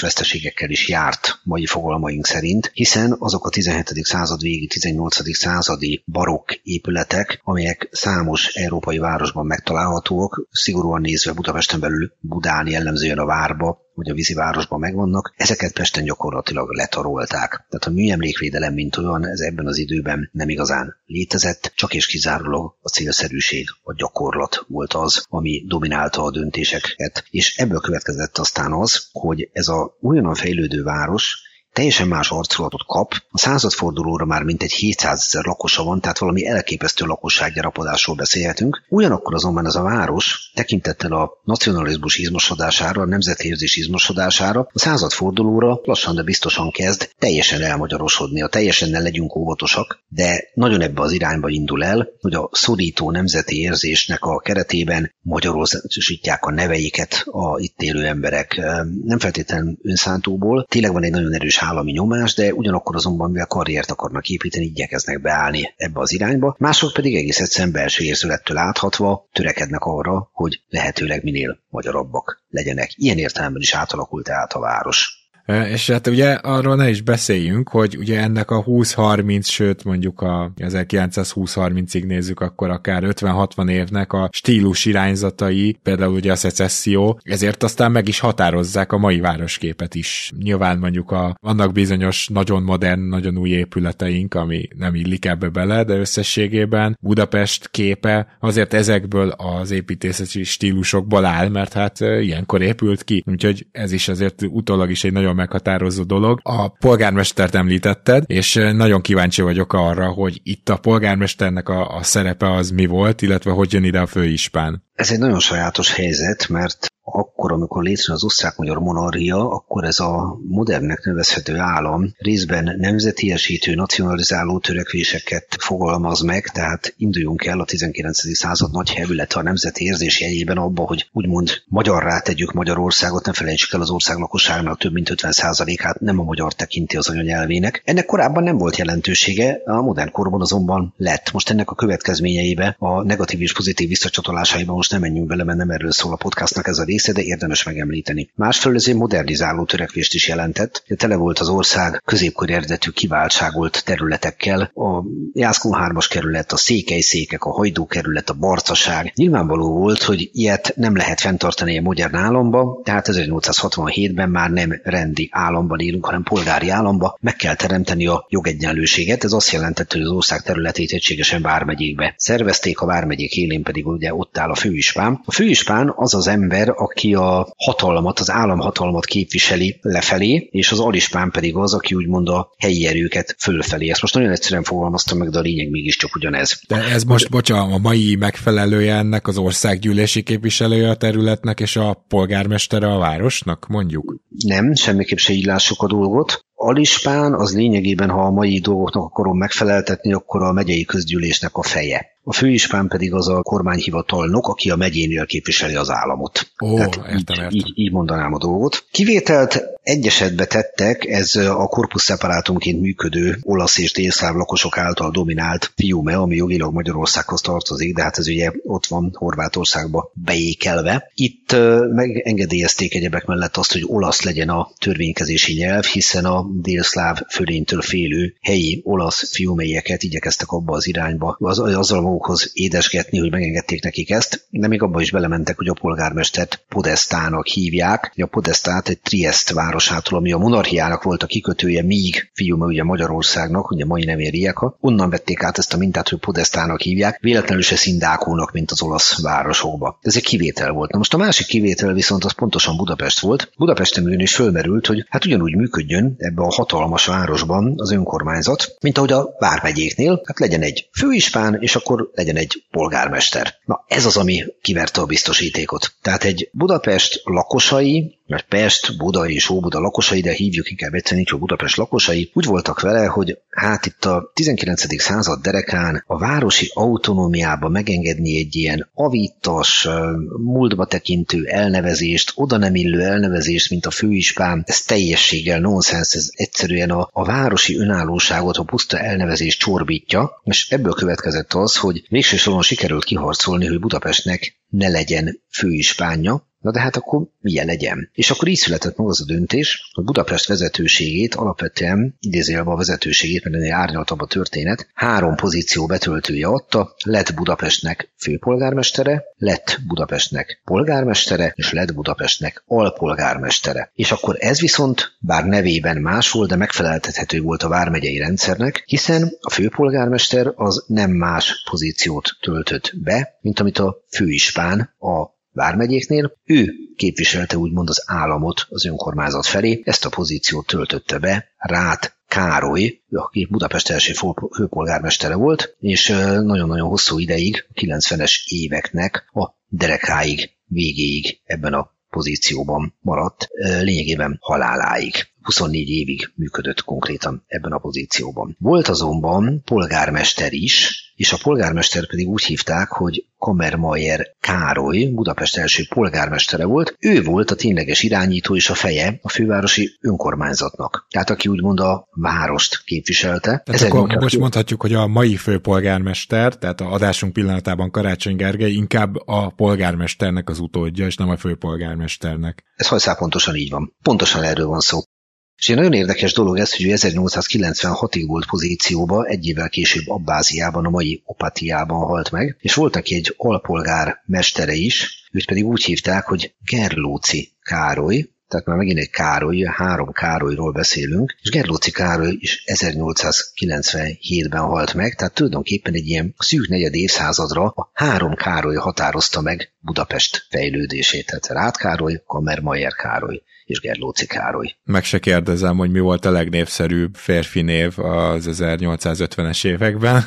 veszteségekkel is járt mai fogalmaink szerint, hiszen azok a tizenhetedik század végi, tizennyolcadik századi barokk épületek, amelyek számos európai városban megtalálhatóak, szigorúan nézve Budapesten belül Budán jellemzően a várba, hogy a vízivárosban megvannak, ezeket Pesten gyakorlatilag letarolták. Tehát a műemlékvédelem, mint olyan, ez ebben az időben nem igazán létezett, csak és kizárólag a célszerűség, a gyakorlat volt az, ami dominálta a döntéseket. És ebből következett aztán az, hogy ez a újonnan fejlődő város teljesen más arculatot kap. A századfordulóra már mintegy hétszázezer lakosa van, tehát valami elképesztő lakossággyarapodásról beszélhetünk. Ugyanakkor azonban ez a város tekintettel a nacionalizmus izmosodására, a nemzetérzés izmosodására, a századfordulóra lassan, de biztosan kezd teljesen elmagyarosodni. A teljesen ne legyünk óvatosak, de nagyon ebbe az irányba indul el, hogy a szorító nemzeti érzésnek a keretében magyarosítják a neveiket a itt élő emberek. Nem feltétlenül önszántóból, tényleg van egy nagyon erős állami nyomás, de ugyanakkor azonban, mivel karriert akarnak építeni, igyekeznek beállni ebbe az irányba. Mások pedig egész egyszerűen belső érzülettől áthatva törekednek arra, hogy lehetőleg minél magyarabbak legyenek. Ilyen értelemben is átalakult át a város. És hát ugye arról ne is beszéljünk, hogy ugye ennek a húsz-harminc, sőt mondjuk a ezerkilencszázhúsz-harmincig nézzük, akkor akár ötven-hatvan évnek a stílus irányzatai, például ugye a szecesszió, ezért aztán meg is határozzák a mai városképet is. Nyilván mondjuk a, vannak bizonyos nagyon modern, nagyon új épületeink, ami nem illik ebbe bele, de összességében Budapest képe azért ezekből az építészeti stílusokból áll, mert hát ilyenkor épült ki, úgyhogy ez is azért utólag is egy nagyon meghatározó dolog. A polgármestert említetted, és nagyon kíváncsi vagyok arra, hogy itt a polgármesternek a, a szerepe az mi volt, illetve hogy jön ide a főispán. Ez egy nagyon sajátos helyzet, mert akkor, amikor létrejön az osztrák-magyar monarchia, akkor ez a modernnek nevezhető állam részben nemzetiesítő, nacionalizáló törekvéseket fogalmaz meg, tehát induljunk el a tizenkilencedik század nagy hevülete a nemzeti érzés jegyében abba, hogy úgymond magyarrá tegyük Magyarországot, ne felejtsük el az ország lakosságának több mint ötven százalékát nem a magyar tekinti az anyanyelvének. Ennek korábban nem volt jelentősége, a modern korban azonban lett. Most ennek a következményeibe, a negatív és pozitív visszacsatolásaiba most nem menjünk bele, mert nem erről szól a podcastnak ez a része, de érdemes megemlíteni. Másfelől ez egy modernizáló törekvést is jelentett, de tele volt az ország középkori eredetű kiváltságolt területekkel, a Jászkun hármas kerület, a Székely-székek, a Hajdú kerület, a Barcaság. Nyilvánvaló volt, hogy ilyet nem lehet fenntartani a modern államba, tehát ezernyolcszázhatvanhétben már nem rendi államban élünk, hanem polgári államba, meg kell teremteni a jogegyenlőséget, ez azt jelentett, hogy az ország területét egységesen vármegyékbe szervezték, a vármegyék élén pedig ugye ott áll a főispán. A főispán az az ember, aki a hatalmat, az államhatalmat képviseli lefelé, és az alispán pedig az, aki úgymond a helyi erőket fölfelé. Ezt most nagyon egyszerűen fogalmaztam meg, de a lényeg mégiscsak ugyanez. De ez most, bocsánat, a mai megfelelője ennek az országgyűlési képviselője a területnek, és a polgármestere a városnak, mondjuk? Nem, semmiképp se így lássuk a dolgot. Alispán az lényegében, ha a mai dolgoknak akarom megfeleltetni, akkor a megyei közgyűlésnek a feje. A főispán pedig az a kormányhivatalnok, aki a megyénél képviseli az államot. Ó, Tehát értem, így, értem. Így, így mondanám a dolgot. Kivételt egy esetbe tettek, ez a corpus separatumként működő olasz és délszláv lakosok által dominált Fiume, ami jogilag Magyarországhoz tartozik, de hát ez ugye ott van Horvátországba beékelve. Itt megengedélyezték egyebek mellett azt, hogy olasz legyen a törvénykezési nyelv, hiszen a délszláv fölénytől félő helyi olasz fiumeieket igyekeztek abba az irányba, az, azzal magukhoz édesgetni, hogy megengedték nekik ezt, de még abba is belementek, hogy a polgármestert Podestának hívják. A Podestát egy Triest városától, ami a monarchiának volt a kikötője, míg Fiume ugye Magyarországnak, ugye mai nevén Rijeka, onnan vették át ezt a mintát, hogy Podestának hívják, véletlenül se szindákulnak, mint az olasz városokba. Ez egy kivétel volt. Na most a másik kivétel viszont az pontosan Budapest volt. Budapesten ugyanis fölmerült, hogy hát ugyanúgy működjön ebbe a hatalmas városban az önkormányzat, mint ahogy a vármegyéknél, hát legyen egy főispán, és akkor legyen egy polgármester. Na ez az, ami kiverte a biztosítékot. Tehát egy Budapest lakosai, mert Pest, Buda és Óbuda lakosai, de hívjuk inkább egyszerűen így, hogy Budapest lakosai, úgy voltak vele, hogy hát itt a tizenkilencedik század derekán a városi autonómiába megengedni egy ilyen avítas, múltba tekintő elnevezést, oda nem illő elnevezést, mint a főispán, ez teljességgel nonsens, ez egyszerűen a, a városi önállóságot, a puszta elnevezés csorbítja, és ebből következett az, hogy végső soron sikerült kiharcolni, hogy Budapestnek ne legyen főispánja. Na de hát akkor milyen legyen? És akkor így született maga az a döntés, hogy Budapest vezetőségét alapvetően, idézélve a vezetőségét, mert ennél árnyaltabb a történet, három pozíció betöltője adta, lett Budapestnek főpolgármestere, lett Budapestnek polgármestere, és lett Budapestnek alpolgármestere. És akkor ez viszont, bár nevében más volt, de megfeleltethető volt a vármegyei rendszernek, hiszen a főpolgármester az nem más pozíciót töltött be, mint amit a főispán a vármegyéknél, ő képviselte úgymond az államot az önkormányzat felé, ezt a pozíciót töltötte be Ráth Károly, aki Budapest első főpolgármestere volt, és nagyon-nagyon hosszú ideig, a kilencvenes éveknek a derekáig, végéig ebben a pozícióban maradt, lényegében haláláig. huszonnégy évig működött konkrétan ebben a pozícióban. Volt azonban polgármester is, és a polgármester pedig úgy hívták, hogy Kamermayer Károly, Budapest első polgármestere volt, ő volt a tényleges irányító és a feje a fővárosi önkormányzatnak. Tehát aki úgymond a várost képviselte. Tehát akkor nyolcvan... most mondhatjuk, hogy a mai főpolgármester, tehát a adásunk pillanatában Karácsony Gergely inkább a polgármesternek az utódja, és nem a főpolgármesternek. Ez hajszál pontosan így van. Pontosan erről van szó. És egy nagyon érdekes dolog ez, hogy ezernyolcszázkilencvenhatig volt pozícióba, egy évvel később Abbáziában, a mai Opatiában halt meg, és volt neki egy alpolgármestere is, őt pedig úgy hívták, hogy Gerlóczy Károly, tehát már megint egy Károly, három Károlyról beszélünk, és Gerlóczy Károly is ezernyolcszázkilencvenhétben halt meg, tehát tulajdonképpen egy ilyen szűk negyed évszázadra a három Károly határozta meg Budapest fejlődését, tehát Ráth Károly, Kamermayer Károly és Gerlóczy Károly. Meg se kérdezem, hogy mi volt a legnépszerűbb férfi név az ezernyolcszázötvenes években.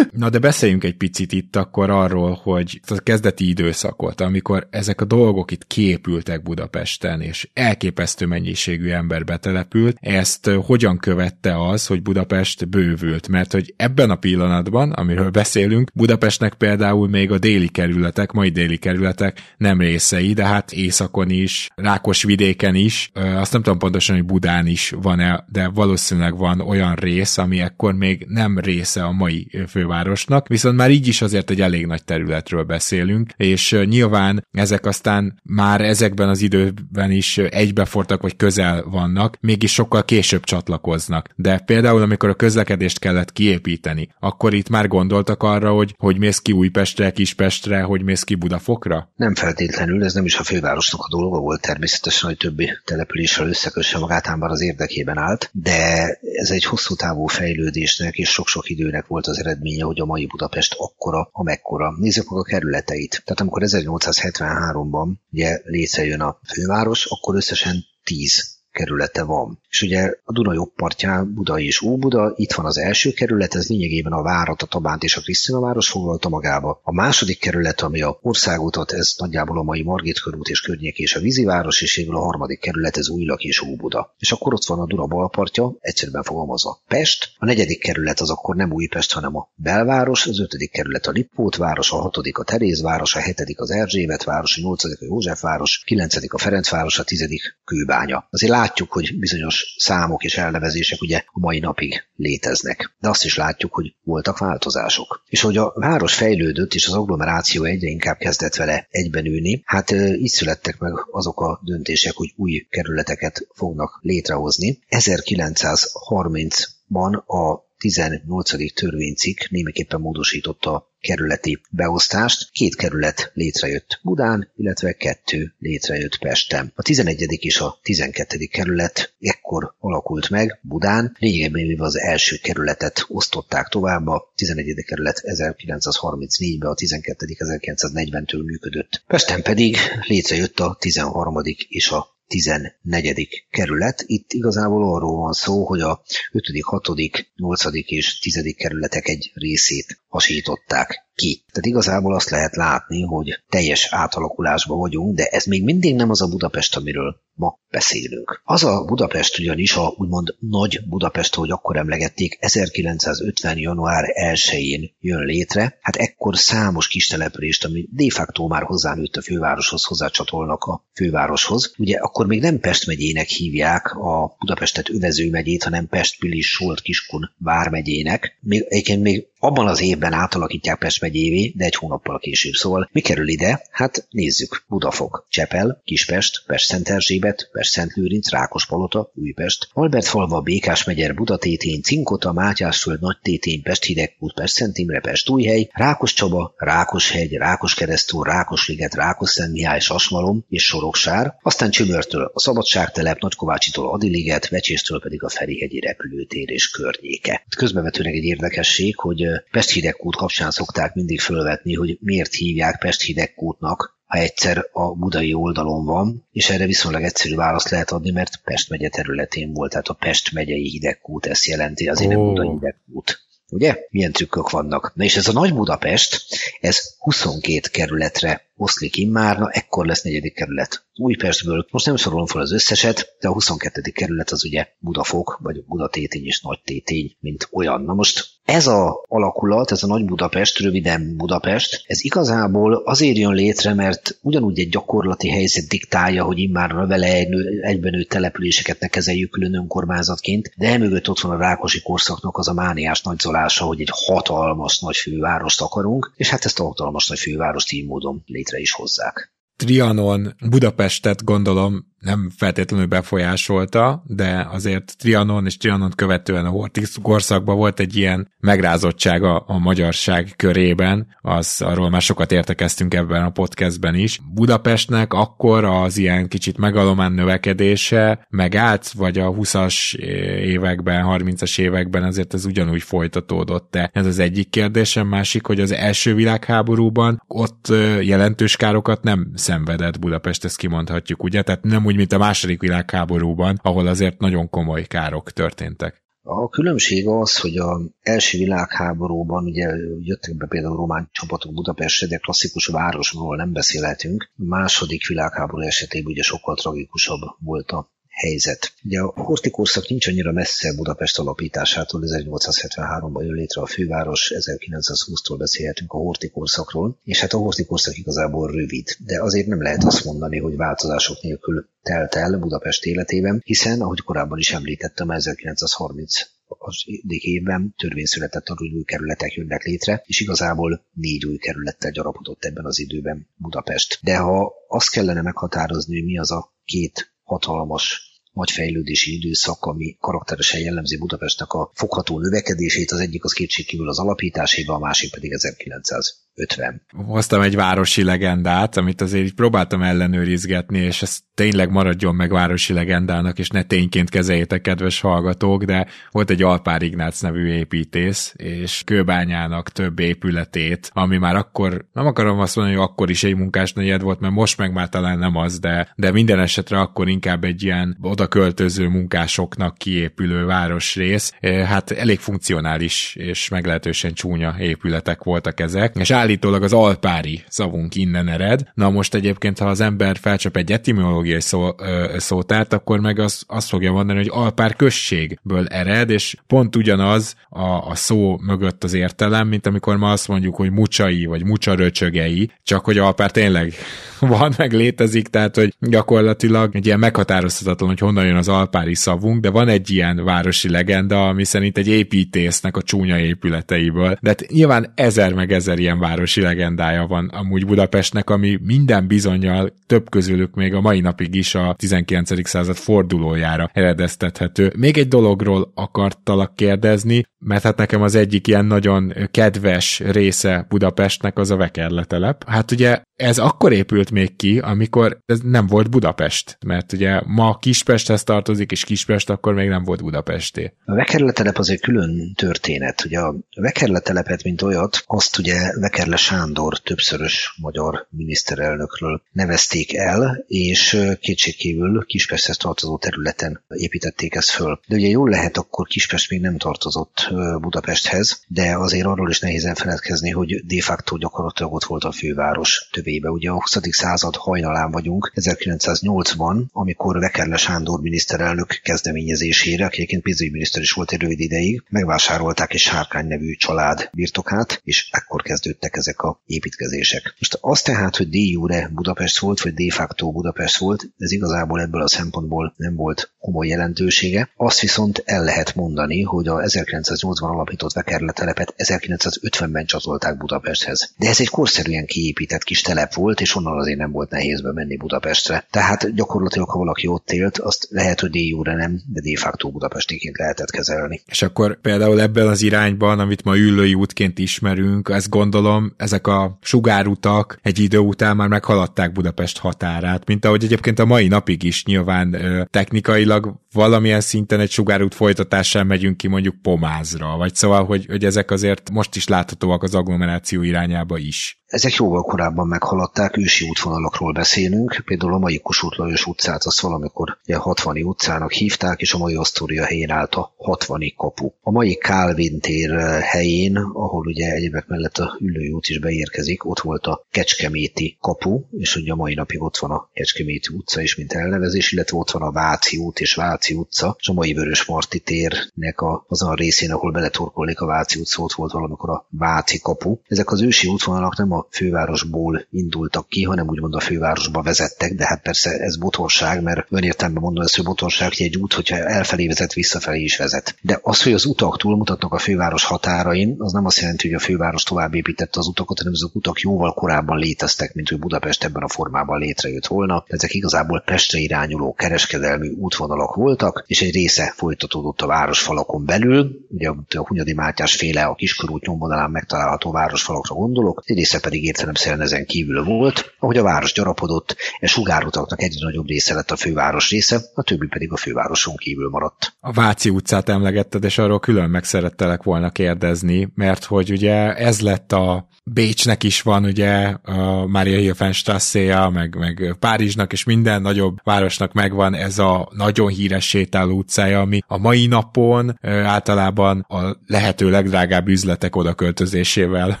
Na de beszéljünk egy picit itt akkor arról, hogy a kezdeti időszakot, amikor ezek a dolgok itt képültek Budapesten, és elképesztő mennyiségű ember betelepült, ezt hogyan követte az, hogy Budapest bővült? Mert hogy ebben a pillanatban, amiről beszélünk, Budapestnek például még a déli kerületek, mai déli kerületek nem részei, de hát északon is, Rákosvidéken is, azt nem tudom pontosan, hogy Budán is van-e, de valószínűleg van olyan rész, ami ekkor még nem része a mai fővárosnak, viszont már így is azért egy elég nagy területről beszélünk, és nyilván ezek aztán már ezekben az időben is egybefortak, vagy közel vannak, mégis sokkal később csatlakoznak. De például, amikor a közlekedést kellett kiépíteni, akkor itt már gondoltak arra, hogy hogy mész ki Újpestre, Kispestre, hogy mész ki Budafokra? Nem feltétlenül, ez nem is a fővárosnak a dolga volt természetesen, hogy többi településsel összekösse magát, ám már az érdekében állt, de ez egy hosszú távú fejlődésnek és sok-sok időnek volt az eredménye, hogy a mai Budapest akkora, amekkora. Nézzük meg a kerületeit. Tehát amikor ezernyolcszázhetvenháromban ugye létrejön a főváros, akkor összesen tíz kerülete van. És ugye a Duna jobb partján Buda és Óbuda, itt van az első kerület, ez lényegében a várat, a Tabánt és a Krisztinaváros foglalta magába. A második kerület, ami a országútat, ez nagyjából a mai Margit körút és környék és a Víziváros, és végül a harmadik kerület, ez Újlak és Óbuda. És akkor ott van a Duna bal partja, egyszerűen fogalmazva Pest, a negyedik kerület az akkor nem Újpest, hanem a belváros, az ötödik kerület a Lipótváros, a hatodik a Terézváros, a hetedik az Erzsébetváros, a nyolcadik a Józsefváros, a kilencedik a Ferencváros, a tizedik Kőbánya. Azért látjuk, hogy bizonyos számok és elnevezések ugye a mai napig léteznek. De azt is látjuk, hogy voltak változások. És hogy a város fejlődött, és az agglomeráció egyre inkább kezdett vele egybenülni, hát így születtek meg azok a döntések, hogy új kerületeket fognak létrehozni. ezerkilencszázharmincban a tizennyolcadik törvénycikk némiképpen módosította a kerületi beosztást. Két kerület létrejött Budán, illetve kettő létrejött Pesten. A tizenegyedik és a tizenkettedik kerület ekkor alakult meg Budán. Lényegében az első kerületet osztották tovább, a tizenegyedik kerület ezerkilencszázharmincnégyben, a tizenkettedik ezerkilencszáznegyventől működött. Pesten pedig létrejött a tizenharmadik és a tizennegyedik kerület. Itt igazából arról van szó, hogy a ötödik, hatodik, nyolcadik és tizedik kerületek egy részét hasították ki. Tehát igazából azt lehet látni, hogy teljes átalakulásban vagyunk, de ez még mindig nem az a Budapest, amiről ma beszélünk. Az a Budapest ugyanis a úgymond nagy Budapest, ahogy akkor emlegették, ezerkilencszázötven. január elsején jön létre. Hát ekkor számos kis települést, ami de facto már hozzánőtt a fővároshoz, hozzácsatolnak a fővároshoz. Ugye akkor még nem Pest megyének hívják a Budapestet övező megyét, hanem Pest, Pilis, Solt, Kiskun vármegyének. Még, egyébként még abban az évben átalakítják Pest megyévé, de egy hónappal később. Szóval mi kerül ide? Hát nézzük. Budafok, Csepel, Kispest, Pest-Szentezsébet, Pest-Szentlőrinc, Rákospalota, Újpest, Albertfalva, Békás-megyer, Budatétény, Cinkota, Mátyásföld, Nagytétény, Pest-Hidegkút, Pest-Szentimre, Pest-Újhely, Rákoscsaba, Rákoshegy, Rákoskeresztúr, Rákosliget, Rákosszentmihály, Sasmalom és Soroksár, aztán Csömörtől a Szabadságtelep, Nagykovácsitól Adiliget, Vecséstől pedig a Ferihegyi repülőtér és környéke. Közbevetőleg egy érdekesség, hogy Pest-Hidegkút kapcsán szokták mindig fölvetni, hogy miért hívják Pest-Hidegkútnak, ha egyszer a budai oldalon van, és erre viszonylag egyszerű választ lehet adni, mert Pest megye területén volt, tehát a Pest megyei Hidegkút ezt jelenti, azért oh. nem budai Hidegkút. Ugye? Milyen trükkök vannak. Na és ez a Nagy Budapest, ez huszonkét kerületre oszlik immár, na ekkor lesz negyedik kerület Újpestből. Most nem sorolom fel az összeset, de a huszonkettedik kerület az ugye Budafok, vagy Budatétény és Nagytétény, mint olyan. Na most ez a alakulat, ez a Nagy Budapest, röviden Budapest, ez igazából azért jön létre, mert ugyanúgy egy gyakorlati helyzet diktálja, hogy immár a vele egybenő településeket ne kezeljük külön önkormányzatként, de emögött ott van a Rákosi korszaknak az a mániás nagyzolása, hogy egy hatalmas nagy fővárost akarunk, és hát ezt a hatalmas nagy fővárost így módon létre is hozzák. Trianon Budapestet gondolom nem feltétlenül befolyásolta, de azért Trianon és Trianon követően a Horthy korszakban volt egy ilyen megrázottsága a magyarság körében, az, arról már sokat értekeztünk ebben a podcastben is. Budapestnek akkor az ilyen kicsit megalomán növekedése megállt, vagy a huszas években, harmincas években azért ez ugyanúgy folytatódott-e? Ez az egyik kérdésem, másik, hogy az első világháborúban ott jelentős károkat nem szenvedett Budapest, ezt kimondhatjuk, ugye? Tehát nem úgy, mint a második világháborúban, ahol azért nagyon komoly károk történtek. A különbség az, hogy az első világháborúban ugye jöttek be például román csapatok Budapestre, de klasszikus városról nem beszélhetünk. A második világháború esetében ugye sokkal tragikusabb volt a helyzet. Ugye a Horthy korszak nincs annyira messze Budapest alapításától, ezernyolcszázhetvenháromban jön létre a főváros, ezerkilencszázhúsztól beszélhetünk a Horthy korszakról, és hát a Horthy korszak igazából rövid, de azért nem lehet azt mondani, hogy változások nélkül telt el Budapest életében, hiszen, ahogy korábban is említettem, ezerkilencszázharminc az évben törvény született arra, hogy új kerületek jönnek létre, és igazából négy új kerülettel gyarapodott ebben az időben Budapest. De ha azt kellene meghatározni, hogy mi az a két hatalmas nagy fejlődési időszak, ami karakteresen jellemzi Budapestnek a fogható növekedését, az egyik az kétségkívül az alapítás éve, a másik pedig ezerkilencszázötven. Hoztam egy városi legendát, amit azért így próbáltam ellenőrizgetni, és ez tényleg maradjon meg városi legendának, és ne tényként kezeljétek, kedves hallgatók, de volt egy Alpár Ignács nevű építész, és Kőbányának több épületét, ami már akkor, nem akarom azt mondani, hogy akkor is egy munkásnegyed volt, mert most meg már talán nem az, de, de minden esetre akkor inkább egy ilyen oda költöző munkásoknak kiépülő városrész. Hát elég funkcionális és meglehetősen csúnya épületek voltak ezek, és állítólag az alpári szavunk innen ered. Na most egyébként, ha az ember felcsap egy etimológiai szó, ö, szótárt, akkor meg az, azt fogja mondani, hogy Alpár községből ered, és pont ugyanaz a, a szó mögött az értelem, mint amikor ma azt mondjuk, hogy mucsai, vagy mucsaröcsögei, csak hogy Alpár tényleg van, meg létezik, tehát hogy gyakorlatilag egy ilyen meghatározhatatlan, hogy honnan jön az alpári szavunk, de van egy ilyen városi legenda, ami szerint egy építésznek a csúnya épületeiből. De hát nyilván ezer meg ezer ilyen városi legendája van amúgy Budapestnek, ami minden bizonnyal több közülük még a mai napig is a tizenkilencedik század fordulójára eredeztethető. Még egy dologról akartalak kérdezni, mert hát nekem az egyik ilyen nagyon kedves része Budapestnek az a Wekerle telep. Hát ugye ez akkor épült még ki, amikor ez nem volt Budapest, mert ugye ma Kispesthez tartozik, és Kispest akkor még nem volt Budapesté. A Wekerle telep az egy külön történet. Ugye a Wekerle telepet, mint olyat, azt ugye Wekerle Sándor többszörös magyar miniszterelnökről nevezték el, és kétségkívül Kispesthez tartozó területen építették ezt föl. De ugye jól lehet, akkor Kispest még nem tartozott Budapesthez, de azért arról is nehéz elfeledkezni, hogy de facto gyakorlatilag ott volt a főváros tövébe. Ugye a huszadik század hajnalán vagyunk, ezerkilencszáznyolcban, amikor Wekerle Sándor miniszterelnök kezdeményezésére, aki egyébként pénzügyminiszter is volt egy rövid ideig, megvásárolták egy Sárkány nevű család birtokát, és ekkor kezdődtek ezek a építkezések. Most az tehát, hogy de jure Budapest volt, vagy de facto Budapest volt, ez igazából ebből a szempontból nem volt komoly jelentősége. Azt viszont el lehet mondani, hogy a ezerkilencszáznyolcban alapított Wekerle telepet ezerkilencszázötvenben csatolták Budapesthez. De ez egy korszerűen kiépített kis telep volt, és onnan azért nem volt nehéz bemenni Budapestre. Tehát gyakorlatilag, ha valaki ott élt, azt lehet, hogy de jure nem, de de facto budapestiként lehetett kezelni. És akkor például ebben az irányban, amit ma Üllői útként ismerünk, ezt gondolom, ezek a sugárutak egy idő után már meghaladták Budapest határát, mint ahogy egyébként a mai napig is nyilván technikailag valamilyen szinten egy sugárút folytatással megyünk ki mondjuk Pomázra, vagy szóval, hogy, hogy ezek azért most is láthatóak az agglomeráció irányába is. Ezek jóval korábban meghaladták, ősi útvonalakról beszélünk, például a mai Kossuth Lajos utcát, azt valamikor a hatvani utcának hívták, és a mai Asztória helyén állt a hatvani kapu. A mai Kálvin tér helyén, ahol ugye egyébek mellett a Üllői út is beérkezik, ott volt a Kecskeméti kapu, és ugye a mai napig ott van a Kecskeméti utca is, mint elnevezés, illetve ott van a Váci út és Váci Váci utca, Csomai Vörösmarty térnek a, azon részén, ahol beletorkolnék a Váci utca, ott volt valamikor a Váci kapu. Ezek az ősi útvonalak nem a fővárosból indultak ki, hanem úgymond a fővárosba vezettek, de hát persze ez botorság, mert önértelemben mondom ezt, hogy botorság, hogy egy út, hogyha elfelé vezet, visszafelé is vezet. De az, hogy az utak túlmutatnak a főváros határain, az nem azt jelenti, hogy a főváros tovább építette az utakat, hanem azok utak jóval korábban léteztek, mint hogy Budapest ebben a formában létrejött volna. Ezek igazából Pestre irányuló kereskedelmi útvonalak voltak, és egy része folytatódott a városfalakon belül, ugye a Hunyadi Mátyás féle a Kiskorút nyomvonalán megtalálható városfalakra gondolok, egy része pedig értelemszerűen ezen kívül volt, ahogy a város gyarapodott, e sugárutaknak egyre nagyobb része lett a főváros része, a többi pedig a fővároson kívül maradt. A Váci utcát emlegetted, és arról külön meg szerettelek volna kérdezni, mert hogy ugye ez lett a Bécsnek is van ugye a Mária Hilfenstrasse-ja, meg, meg Párizsnak, és minden nagyobb városnak megvan ez a nagyon híres sétáló utcája, ami a mai napon általában a lehető legdrágább üzletek odaköltözésével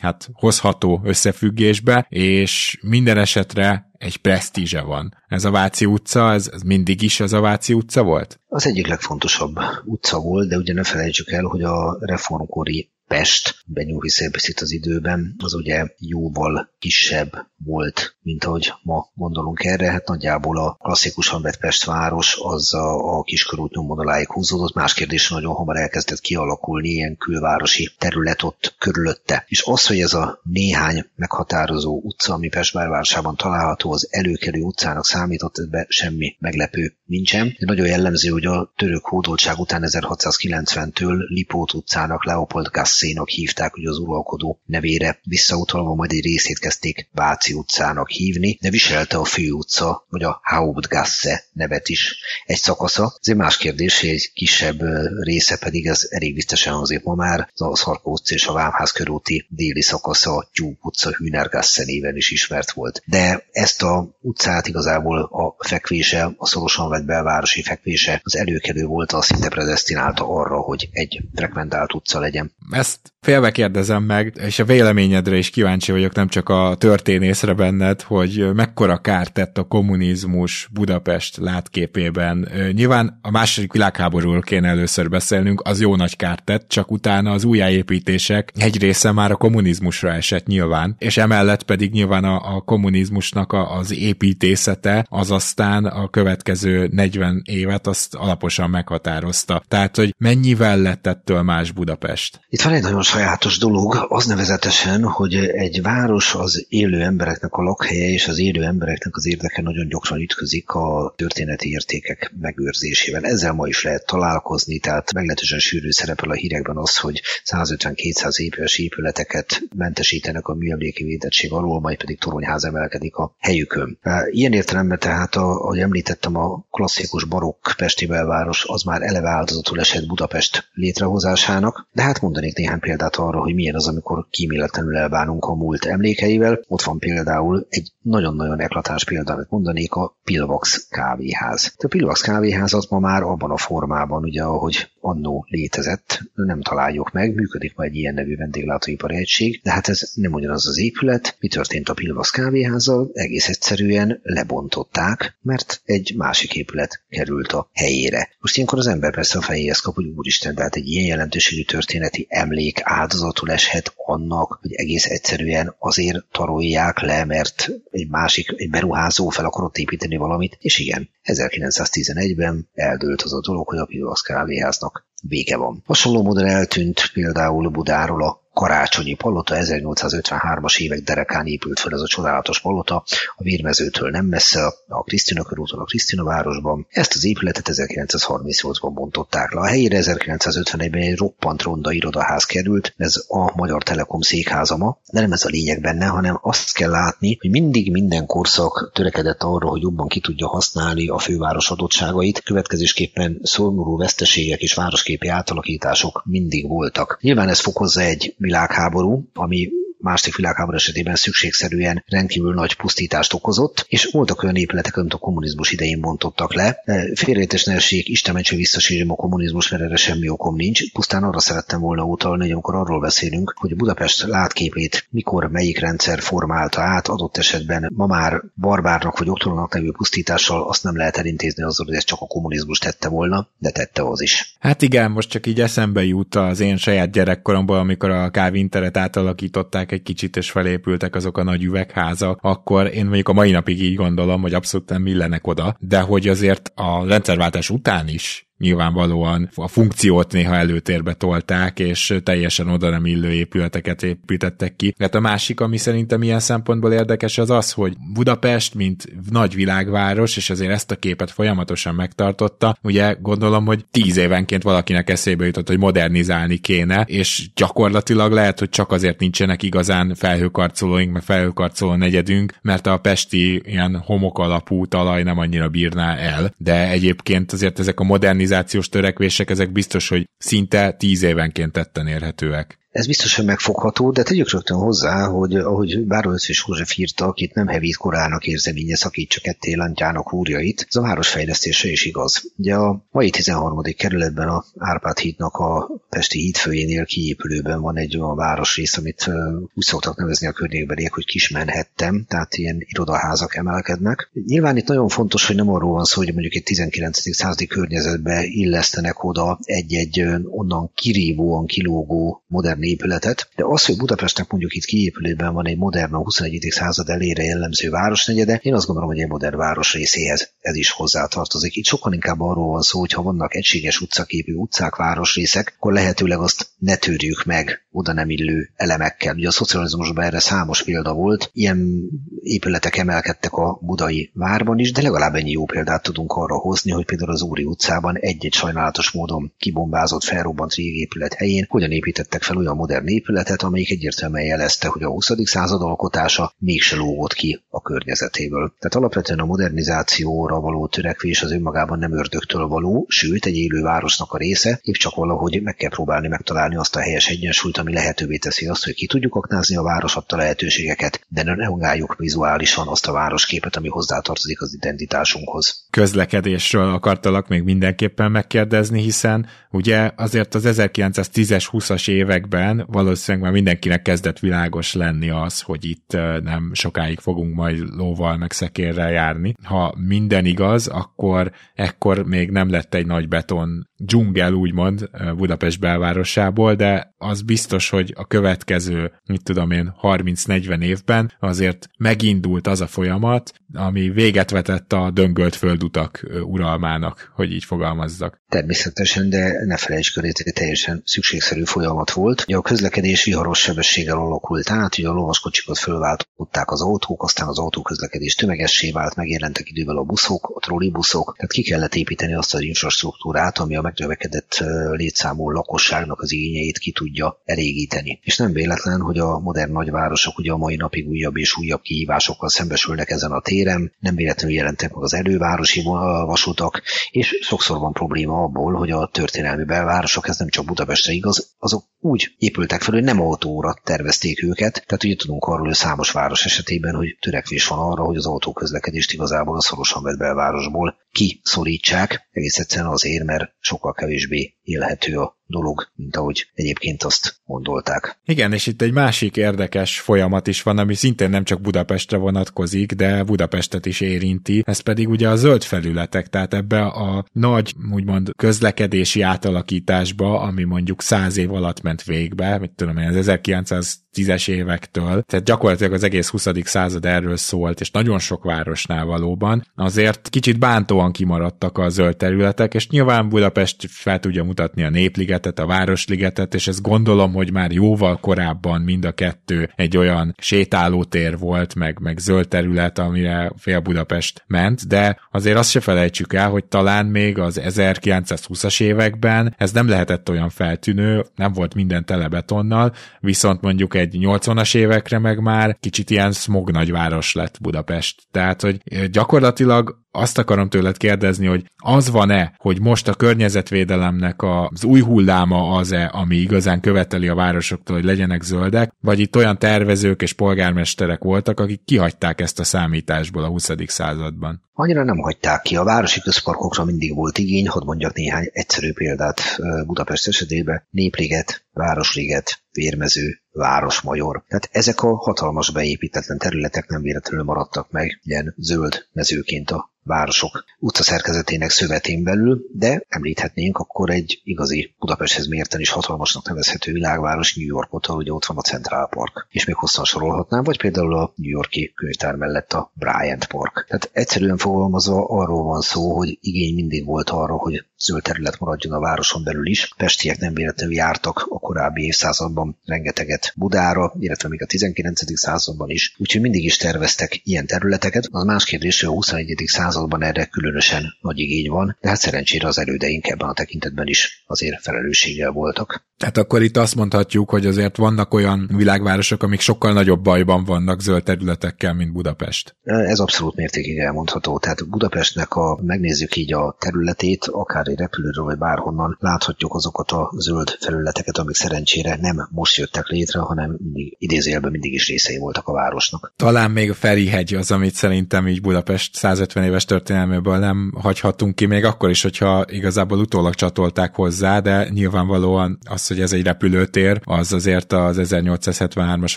hát hozható összefüggésbe, és minden esetre egy presztízse van. Ez a Váci utca, ez, ez mindig is ez a Váci utca volt? Az egyik legfontosabb utca volt, de ugye ne felejtsük el, hogy a reformkori Pest, benyúlhiszebb az időben, az ugye jóval kisebb volt, mint ahogy ma gondolunk erre. Hát nagyjából a klasszikusan vett Pest város az a, a Kiskorút nyomvonaláig húzódott. Más kérdés, nagyon hamar elkezdett kialakulni ilyen külvárosi terület ott körülötte. És az, hogy ez a néhány meghatározó utca, ami Pest belvárosában található, az előkelő utcának számított, ebben semmi meglepő nincsen. De nagyon jellemző, hogy a török hódoltság után ezerhatszázkilencventől Lipót utcának, Leopold Gasszénak hívták, hogy az uralkodó nevére visszautalva, majd egy részét kezdték Váci utcának hívni, de viselte a főutca, vagy a Hauptgasse nevet is egy szakasza. Ez egy más kérdés, egy kisebb része pedig, ez elég biztosan azért ma már, a Szarka utca és a Vámház körúti déli szakasza, a Tyúk utca, Hühnergasse néven is ismert volt. De ezt a utcát igazából a fekvése, a szorosan vett belvárosi fekvése, az előkelő volt, az szinte predesztinálta arra, hogy egy frekventált utca legyen. Ezt félve kérdezem meg, és a véleményedre is kíváncsi vagyok, nem csak a történészre benned, hogy mekkora kárt tett a kommunizmus Budapest látképében. Nyilván a második világháborúról kéne először beszélnünk, az jó nagy kárt tett, csak utána az újjáépítések egy része már a kommunizmusra esett nyilván, és emellett pedig nyilván a, a kommunizmusnak a, az építészete, az aztán a következő negyven évet azt alaposan meghatározta. Tehát, hogy mennyivel lett ettől más Budapest? Itt van egy nagyon sajátos dolog, az nevezetesen, hogy egy város az élő embereknek a lakhelye, és az élő embereknek az érdeke nagyon gyakran ütközik a történeti értékek megőrzésével. Ezzel ma is lehet találkozni, tehát meglehetősen sűrű szerepel a hírekben az, hogy százötven-kétszáz éves épületeket mentesítenek a műemléki védettség alól, majd pedig toronyház emelkedik a helyükön. Ilyen értelemben tehát, ahogy említettem, a klasszikus barokk pesti belváros az már eleve áldozatul esett Budapest létrehozásának, de hát mondanék néhány példát arra, hogy milyen az, amikor kíméletlenül elbánunk a múlt emlékeivel. Ott van például egy nagyon-nagyon eklatáns példa, amit mondanék, a Pilvax kávéház. A Pilvax kávéházat ma már abban a formában, ugye, ahogy annó létezett, nem találjuk meg, működik ma egy ilyen nevű vendéglátóipari egység, de hát ez nem ugyanaz az épület. Mi történt a Pilvax kávéházzal? Egész egyszerűen lebontották, mert egy másik épület került a helyére. Most ilyenkor az ember persze a fejéhez kap, hogy úristen, de hát egy ilyen jelentőségű történeti emlék áldozatul eshet annak, hogy egész egyszerűen azért tarolják le, mert egy másik, egy beruházó fel akarott építeni valamit, és igen, ezerkilencszáztizenegyben eldőlt az a dolog, hogy a Pilvax kávéháznak vége van. Hasonló módon eltűnt például Budáról a Karácsonyi palota, ezernyolcszázötvenhármas évek derekán épült fel ez a csodálatos palota, a Vérmezőtől nem messze, a Krisztina körúton, a Krisztina városban. Ezt az épületet ezerkilencszázharmincnyolcban bontották le. A helyére ezerkilencszázötvenegyben egy roppant ronda irodaház került, ez a Magyar Telekom székháza ma, de nem ez a lényeg benne, hanem azt kell látni, hogy mindig minden korszak törekedett arra, hogy jobban ki tudja használni a főváros adottságait, következésképpen szomorú veszteségek és városképi átalakítások mindig voltak. Nyilván ez fokozza egy világháború, ami második világháború esetében szükségszerűen rendkívül nagy pusztítást okozott, és voltak olyan épületek, amit a kommunizmus idején bontottak le. Félreértés ne essék, Isten mentsen visszasírjam a kommunizmus, mert erre semmi okom nincs. Pusztán arra szerettem volna utalni, hogy amikor arról beszélünk, hogy Budapest látképét mikor melyik rendszer formálta át, adott esetben ma már barbárnak vagy oktoronnak nevű pusztítással azt nem lehet elintézni azzal, hogy ez csak a kommunizmus tette volna, de tette az is. Hát igen, most csak így eszembe jut az én saját gyerekkoromból, amikor a Kávin teret átalakították egy kicsit, és felépültek azok a nagy üvegházak, akkor én mondjuk a mai napig így gondolom, hogy abszolút nem illenek oda, de hogy azért a rendszerváltás után is nyilvánvalóan a funkciót néha előtérbe tolták, és teljesen oda nem illő épületeket építettek ki. Hát a másik, ami szerintem ilyen szempontból érdekes, az az, hogy Budapest, mint nagy világváros, és azért ezt a képet folyamatosan megtartotta, ugye gondolom, hogy tíz évenként valakinek eszébe jutott, hogy modernizálni kéne, és gyakorlatilag lehet, hogy csak azért nincsenek igazán felhőkarcolóink, meg felhőkarcoló negyedünk, mert a pesti ilyen homok alapú talaj nem annyira bírná el, de egyébként azért ezek a moderniz törekvések, ezek biztos, hogy szinte tíz évenként tetten érhetőek. Ez biztos, hogy megfogható, de tegyük rögtön hozzá, hogy ahogy Bárolszös József írta, akit nem hevít korának érzeménye szakítsa ketté lantjának húrjait, ez a városfejlesztése is igaz. Ugye a mai tizenharmadik kerületben a Árpád hídnak a Pesti hídfőjénél kiépülőben van egy olyan városrész, amit úgy szoktak nevezni a környékbeliek, hogy Kis Manhattan, tehát ilyen irodaházak emelkednek. Nyilván itt nagyon fontos, hogy nem arról van szó, hogy mondjuk egy tizenkilencedik századi környezetbe illesztenek oda egy-egy onnan kirívóan kilógó modern épületet, de az, hogy Budapestnek mondjuk itt kiépülőben van egy modern, a huszonegyedik század elére jellemző városnegyede, én azt gondolom, hogy egy modern város részéhez ez is hozzátartozik. Itt sokkal inkább arról van szó, hogy ha vannak egységes utcaképű utcák, városrészek, akkor lehetőleg azt ne törjük meg oda nem illő elemekkel. Ugye a szocializmusban erre számos példa volt, ilyen épületek emelkedtek a budai várban is, de legalább ennyi jó példát tudunk arra hozni, hogy például az Úri utcában egy-egy sajnálatos módon kibombázott, felrobbant régi épület helyén hogyan építettek fel olyan a modern épületet, amelyik egyértelműen jelezte, hogy a huszadik század alkotása mégse lógott ki a környezetéből. Tehát alapvetően a modernizációra való törekvés az önmagában nem ördögtől való, sőt egy élő városnak a része, épp csak valahogy meg kell próbálni megtalálni azt a helyes egyensúlyt, ami lehetővé teszi azt, hogy ki tudjuk aknázni a város adta lehetőségeket, de ne rehangáljuk vizuálisan azt a városképet, ami hozzátartozik az identitásunkhoz. Közlekedésről akartalak még mindenképpen megkérdezni, hiszen ugye azért az ezerkilencszáztízes, húszas években valószínűleg már mindenkinek kezdett világos lenni az, hogy itt nem sokáig fogunk majd lóval meg szekérrel járni. Ha minden igaz, akkor ekkor még nem lett egy nagy beton dzsungel, úgymond Budapest belvárosából, de az biztos, hogy a következő, mit tudom én, harminc-negyven évben azért megindult az a folyamat, ami véget vetett a döngölt földutak uralmának, hogy így fogalmazzak. Természetesen, de ne felejtsd köré, hogy teljesen szükségszerű folyamat volt. A közlekedés viharos sebességgel alakult át, ugye a lovaskocsikat fölváltották az autók, aztán az autóközlekedés tömegessé vált, megjelentek idővel a buszok, a trollibuszok, tehát ki kellett építeni azt az infrastruktúrát, ami a megnövekedett létszámú lakosságnak az igényeit ki tudja elégíteni. És nem véletlen, hogy a modern nagyvárosok ugye a mai napig újabb és újabb kihívásokkal szembesülnek ezen a téren, nem véletlenül jelentek meg az elővárosi vasutak, és sokszor van probléma abból, hogy a történelmi belvárosok, ez nem csak Budapestre igaz, azok úgy épültek fel, hogy nem autóra tervezték őket, tehát ugye tudunk arról, hogy számos város esetében, hogy törekvés van arra, hogy az autóközlekedést igazából a szorosan vett belvárosból kiszorítsák, egész egyszerűen azért, mert sokkal kevésbé élhető a dolog, mint ahogy egyébként azt gondolták. Igen, és itt egy másik érdekes folyamat is van, ami szintén nem csak Budapestre vonatkozik, de Budapestet is érinti, ez pedig ugye a zöld felületek, tehát ebbe a nagy, úgymond közlekedési átalakításba, ami mondjuk száz év alatt ment végbe, mit tudom én, az ezerkilencszáztízes évektől, tehát gyakorlatilag az egész huszadik század erről szólt, és nagyon sok városnál valóban, azért kicsit bántóan kimaradtak a zöld területek, és nyilván Budapest fel tudja mutatni a Népliget, a Városligetet, és ezt gondolom, hogy már jóval korábban mind a kettő egy olyan sétálótér volt, meg, meg zöld terület, amire fél Budapest ment, de azért azt se felejtsük el, hogy talán még az ezerkilencszázhúszas években ez nem lehetett olyan feltűnő, nem volt minden tele betonnal, viszont mondjuk egy nyolcvanas évekre meg már kicsit ilyen smog nagyváros lett Budapest. Tehát, hogy gyakorlatilag Azt akarom tőled kérdezni, hogy az van-e, hogy most a környezetvédelemnek az új hulláma az-e, ami igazán követeli a városoktól, hogy legyenek zöldek, vagy itt olyan tervezők és polgármesterek voltak, akik kihagyták ezt a számításból a huszadik században? Annyira nem hagyták ki. A városi közparkokra mindig volt igény, hadd mondjak néhány egyszerű példát Budapest esetében. Népliget, Városliget, Vérmező, Városmajor. Tehát ezek a hatalmas beépítetlen területek nem véletlenül maradtak meg ilyen zöld mezőként a városok utcaszerkezetének szövetén belül, de említhetnénk akkor egy igazi Budapesthez mérten is hatalmasnak nevezhető világváros, New Yorkot, ugye ott van a Central Park, és még hosszan sorolhatnám, vagy például a New Yorki könyvtár mellett a Bryant Park. Tehát egyszerűen fogalmazva arról van szó, hogy igény mindig volt arra, hogy zöld terület maradjon a városon belül is. Pestiek nem véletlenül jártak a korábbi évszázadban rengeteget Budára, illetve még a tizenkilencedik században is, úgyhogy mindig is terveztek ilyen területeket. Az más kérdés, hogy a huszonegyedik században erre különösen nagy igény van, de hát szerencsére az elődeink ebben a tekintetben is azért felelősséggel voltak. Tehát akkor itt azt mondhatjuk, hogy azért vannak olyan világvárosok, amik sokkal nagyobb bajban vannak zöld területekkel, mint Budapest. Ez abszolút mértékig elmondható. Tehát Budapestnek, a megnézzük így a területét, akár egy repülőről vagy bárhonnan, láthatjuk azokat a zöld felületeket, amik szerencsére nem most jöttek létre, hanem mindig, idézőjelben mindig is részei voltak a városnak. Talán még a Ferihegy az, amit szerintem így Budapest százötven éves történelméből nem hagyhatunk ki, még akkor is, hogyha igazából utólag csatolták hozzá, de nyilvánvalóan az, hogy ez egy repülőtér, az azért az ezernyolcszázhetvenhármas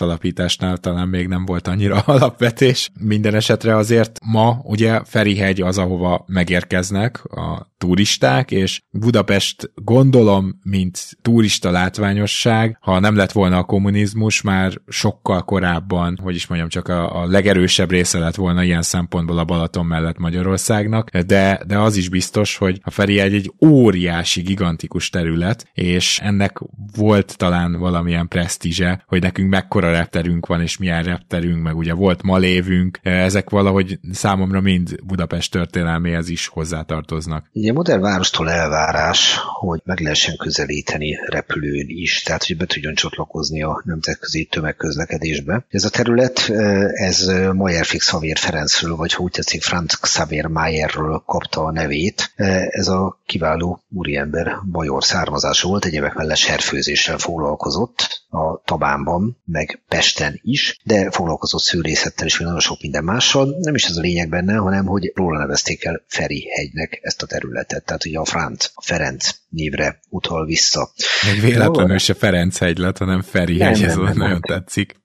alapításnál talán még nem volt annyira alapvetés. Minden esetre azért ma ugye Ferihegy az, ahova megérkeznek a turisták, és Budapest, gondolom, mint turista látványosság, ha nem lett volna a kommunizmus, már sokkal korábban, hogy is mondjam, csak a, a legerősebb része lett volna ilyen szempontból a Balaton mellett Magyarországnak, de, de az is biztos, hogy a Ferihegy egy óriási, gigantikus terület, és ennek volt talán valamilyen presztízse, hogy nekünk mekkora repterünk van, és milyen repterünk, meg ugye volt malévünk, ezek valahogy számomra mind Budapest történelméhez is hozzátartoznak. Ugye a modern várostól elvárás, hogy meg lehessen közelíteni repülőn is, tehát hogy be tudjon csatlakozni a nemzetközi tömegközlekedésbe. Ez a terület, ez Mayer Xavier Ferencről, vagy ha úgy tetszik, Franz Xavier Mayerről kapta a nevét. Ez a kiváló úriember bajor származású volt, egyébek mellett serfőzéssel foglalkozott a Tabánban, meg Pesten is, de foglalkozott szőrészettel is, vagy nagyon sok minden mással. Nem is ez a lényeg benne, hanem hogy róla nevezték el Ferihegynek ezt a területet. Tehát ugye a Franz, a Ferenc névre utal vissza. Egy véletlenül se Ferenchegy lett, hanem Ferihegy, ez nem, nem, nagyon nem. tetszik.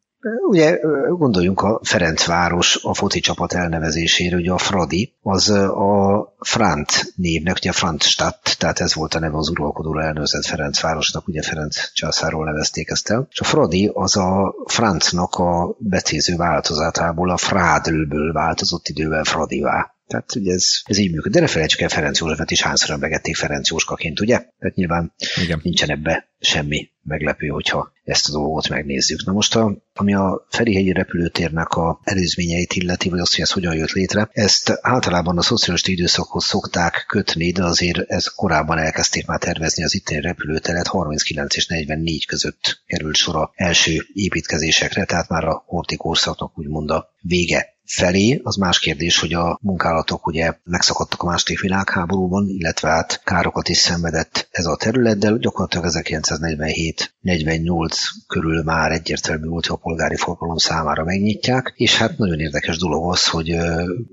Ugye gondoljunk a Ferencváros a foci csapat elnevezésére, ugye a Fradi, az a Frant névnek, ugye a Frantstadt, tehát ez volt a neve az uralkodóra elnevezett Ferencvárosnak, ugye Ferenc császáról nevezték ezt el, és a Fradi az a Francnak a becéző változatából, a Frádlből változott idővel Fradivá. Tehát ugye ez, ez így működik. De ne felejtsük el Ferenc Józsefet is, hányszor emlegették Ferenc Józskaként, ugye? Tehát nyilván igen, nincsen ebbe semmi meglepő, hogyha ezt a dolgot megnézzük. Na most, a, ami a Ferihegyi repülőtérnek a előzményeit illeti, vagy azt, hogy ez hogyan jött létre, ezt általában a szocialista időszakhoz szokták kötni, de azért ez korábban elkezdték már tervezni az itteni repülőteret, harminckilenc és negyvennégy között került sor a első építkezésekre, tehát már a horthy korszaknak úgymond a vége felé. Az más kérdés, hogy a munkálatok ugye megszakadtak a második világháborúban, illetve hát károkat is szenvedett ez a terület, de gyakorlatilag ezerkilencszáznegyvenhét negyvennyolc körül már egyértelmű volt, hogy a polgári forgalom számára megnyitják, és hát nagyon érdekes dolog az, hogy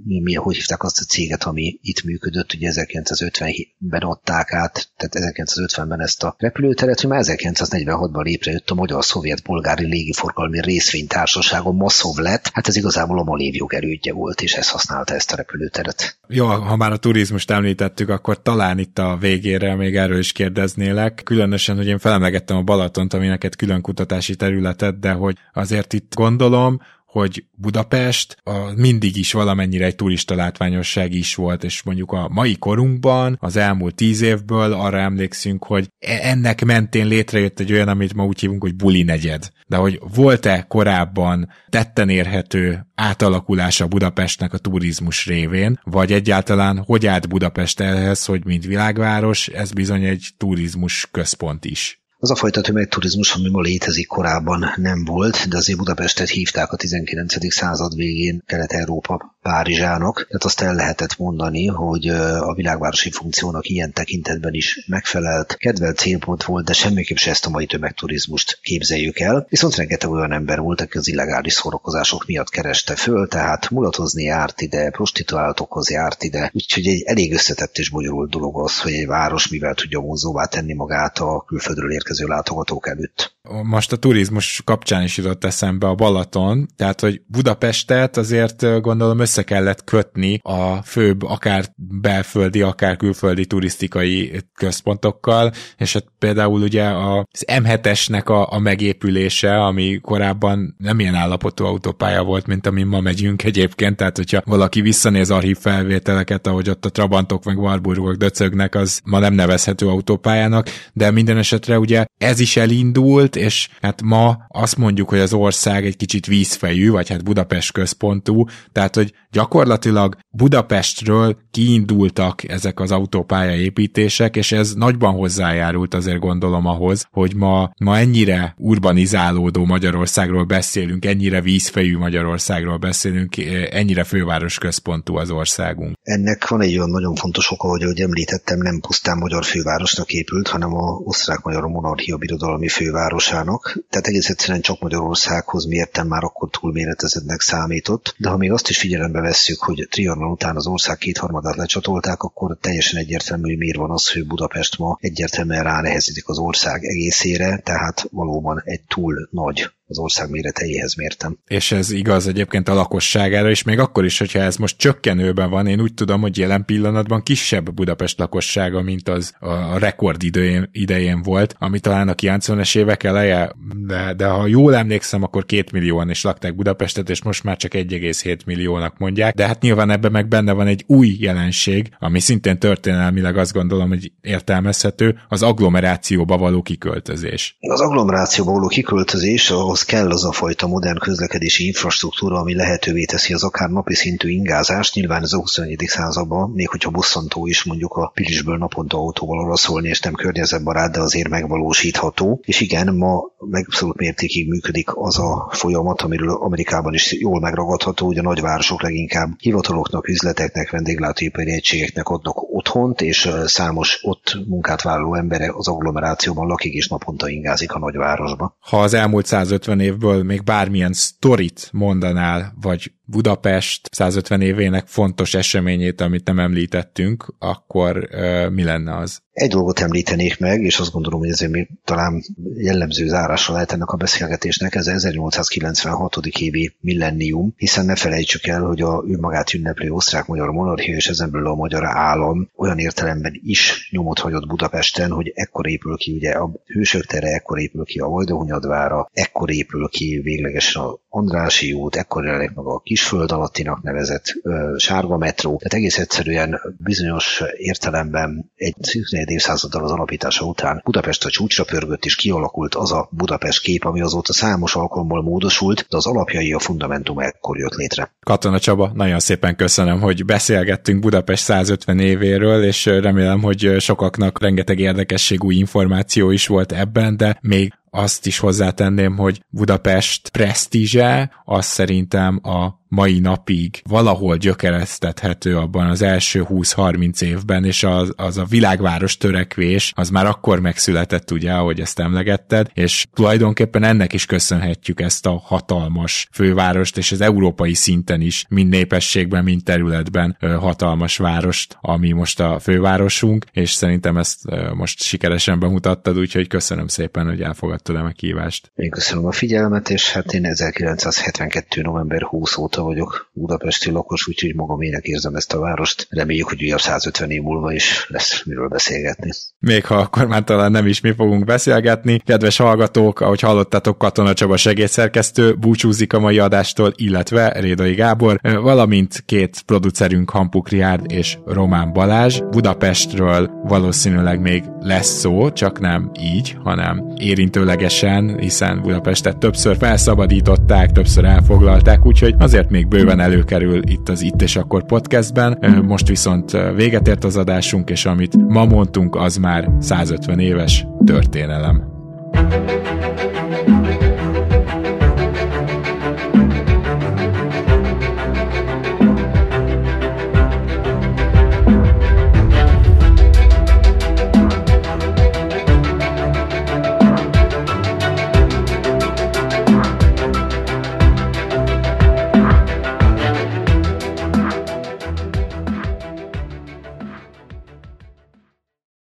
mi, mi, hogy hívták azt a céget, ami itt működött, ugye ezerkilencszázötvenhétben adták át, tehát ezerkilencszázötvenben ezt a repülőteret, hogy már ezerkilencszáznegyvenhatban létrejött a Magyar-Szovjet Polgári Légiforgalmi Részvénytársaság, a Maszovlet, hát ez igazából a malév erődje volt, és ez használta ezt a repülőteret. Jó, ha már a turizmust említettük, akkor talán itt a végére még erről is kérdeznélek. Különösen, hogy én felemlegettem a Balatont, ami neked külön kutatási területed, de hogy azért itt gondolom, hogy Budapest a, mindig is valamennyire egy turista látványosság is volt, és mondjuk a mai korunkban, az elmúlt tíz évből arra emlékszünk, hogy ennek mentén létrejött egy olyan, amit ma úgy hívunk, hogy buli negyed. De hogy volt-e korábban tetten érhető átalakulása Budapestnek a turizmus révén, vagy egyáltalán hogy állt Budapest ehhez, hogy mint világváros, ez bizony egy turizmus központ is? Az a fajta tömegturizmus, ami ma létezik, korábban nem volt, de azért Budapestet hívták a tizenkilencedik század végén Kelet-Európa Párizsának, tehát azt el lehetett mondani, hogy a világvárosi funkciónak ilyen tekintetben is megfelelt, kedvelt célpont volt, de semmiképp se ezt a mai tömegturizmust képzeljük el. Viszont rengeteg olyan ember volt, aki az illegális szórakozások miatt kereste föl, tehát mulatozni járt ide, prostituáltokhoz járt ide, úgyhogy egy elég összetett és bonyolult dolog az, hogy egy város mivel tudja vonzóvá tenni magát a külföldről érkező látogatók előtt. Most a turizmus kapcsán is jutott eszembe a Balaton, tehát hogy Budapestet azért gondolom össze kellett kötni a főbb akár belföldi, akár külföldi turisztikai központokkal, és hát például ugye az em hetesnek a, a megépülése, ami korábban nem ilyen állapotú autópálya volt, mint amin ma megyünk egyébként, tehát hogyha valaki visszanéz archív felvételeket, ahogy ott a Trabantok meg Warburgok döcögnek, az ma nem nevezhető autópályának, de minden esetre ugye ez is elindult, és hát ma azt mondjuk, hogy az ország egy kicsit vízfejű, vagy hát Budapest központú, tehát hogy gyakorlatilag Budapestről kiindultak ezek az autópályaépítések, és ez nagyban hozzájárult azért gondolom ahhoz, hogy ma, ma ennyire urbanizálódó Magyarországról beszélünk, ennyire vízfejű Magyarországról beszélünk, ennyire főváros központú az országunk. Ennek van egy olyan nagyon fontos oka, hogy ahogy említettem, nem pusztán magyar fővárosnak épült, hanem az osztrák-magyar monarchia birodalmi főváros. Tehát egész egyszerűen csak Magyarországhoz mérten már akkor túlméretezettnek számított, de ha még azt is figyelembe vesszük, hogy Trianon után az ország kétharmadát lecsatolták, akkor teljesen egyértelmű, hogy miért van az, hogy Budapest ma egyértelműen ránehezedik az ország egészére, tehát valóban egy túl nagy az ország méreteihez mértem. És ez igaz egyébként a lakosságára is, még akkor is, hogyha ez most csökkenőben van, én úgy tudom, hogy jelen pillanatban kisebb Budapest lakossága, mint az a rekord idején, idején volt, ami talán a kilencvenes évek eleje, de, de ha jól emlékszem, akkor két millióan is lakták Budapestet, és most már csak egy egész hét milliónak mondják, de hát nyilván ebben meg benne van egy új jelenség, ami szintén történelmileg azt gondolom, hogy értelmezhető, az agglomerációba való kiköltözés. Az agglomerációba való kiköltözés, a az kell az a fajta modern közlekedési infrastruktúra, ami lehetővé teszi az akár napi szintű ingázást. Nyilván ez a huszonegyedik században, még hogyha bosszantó is mondjuk a Pilisből naponta autóval olaszolni, és nem környezetbarát, de azért megvalósítható. És igen, ma abszolút mértékig működik az a folyamat, amiről Amerikában is jól megragadható, hogy a nagyvárosok leginkább hivataloknak, üzleteknek, vendéglátóipari egységeknek adnak otthont, és számos ott munkát vállaló embere az agglomerációban lakik és naponta ingázik a nagyvárosba. Ha az elmúlt százötven évből még bármilyen sztorit mondanál, vagy Budapest százötven évének fontos eseményét, amit nem említettünk, akkor uh, mi lenne az? Egy dolgot említenék meg, és azt gondolom, hogy ezért még talán jellemző zárása lehet ennek a beszélgetésnek, ez a ezernyolcszázkilencvenhatodik évi millennium, hiszen ne felejtsük el, hogy a önmagát ünneplő osztrák-magyar monarchia és ezen belül a magyar állam olyan értelemben is nyomot hagyott Budapesten, hogy ekkor épül ki ugye a Hősök tere, ekkor épül ki a Vajdahunyadvára, ekkor épül ki véglegesen a Andrássy út, ekkor jelenik meg a kisföld alattinak nevezett ö, sárga metró. Tehát egész egyszerűen bizonyos értelemben egy tizenegy évszázaddal az alapítása után Budapest a csúcsra pörgött, és kialakult az a Budapest kép, ami azóta számos alkalommal módosult, de az alapjai, a fundamentum ekkor jött létre. Katona Csaba, nagyon szépen köszönöm, hogy beszélgettünk Budapest százötven évéről, és remélem, hogy sokaknak rengeteg érdekesség, új információ is volt ebben, de még azt is hozzátenném, hogy Budapest presztízse, az szerintem a mai napig valahol gyökeresztethető abban az első húsz-harminc évben, és az, az a világváros törekvés, az már akkor megszületett, ugye, ahogy ezt emlegetted, és tulajdonképpen ennek is köszönhetjük ezt a hatalmas fővárost, és az európai szinten is, mind népességben, mind területben hatalmas várost, ami most a fővárosunk, és szerintem ezt most sikeresen bemutattad, úgyhogy köszönöm szépen, hogy elfogadtad a meghívást. Én köszönöm a figyelmet, és hát én ezerkilencszázhetvenkettő. november huszadika óta vagyok budapesti lakos, úgyhogy magamének érzem ezt a várost. Reméljük, hogy újabb százötven év múlva is lesz miről beszélgetni. Még ha akkor már talán nem is mi fogunk beszélgetni. Kedves hallgatók, ahogy hallottátok, Katona Csaba segédszerkesztő búcsúzik a mai adástól, illetve Rédai Gábor, valamint két producerünk, Hampukriárd és Román Balázs. Budapestről valószínűleg még lesz szó, csak nem így, hanem érintőlegesen, hiszen Budapestet többször felszabadították, többször elfoglalták, úgyhogy azért még bőven előkerül itt az Itt és Akkor podcastben. Most viszont véget ért az adásunk, és amit ma mondtunk, az már százötven éves történelem.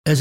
Ez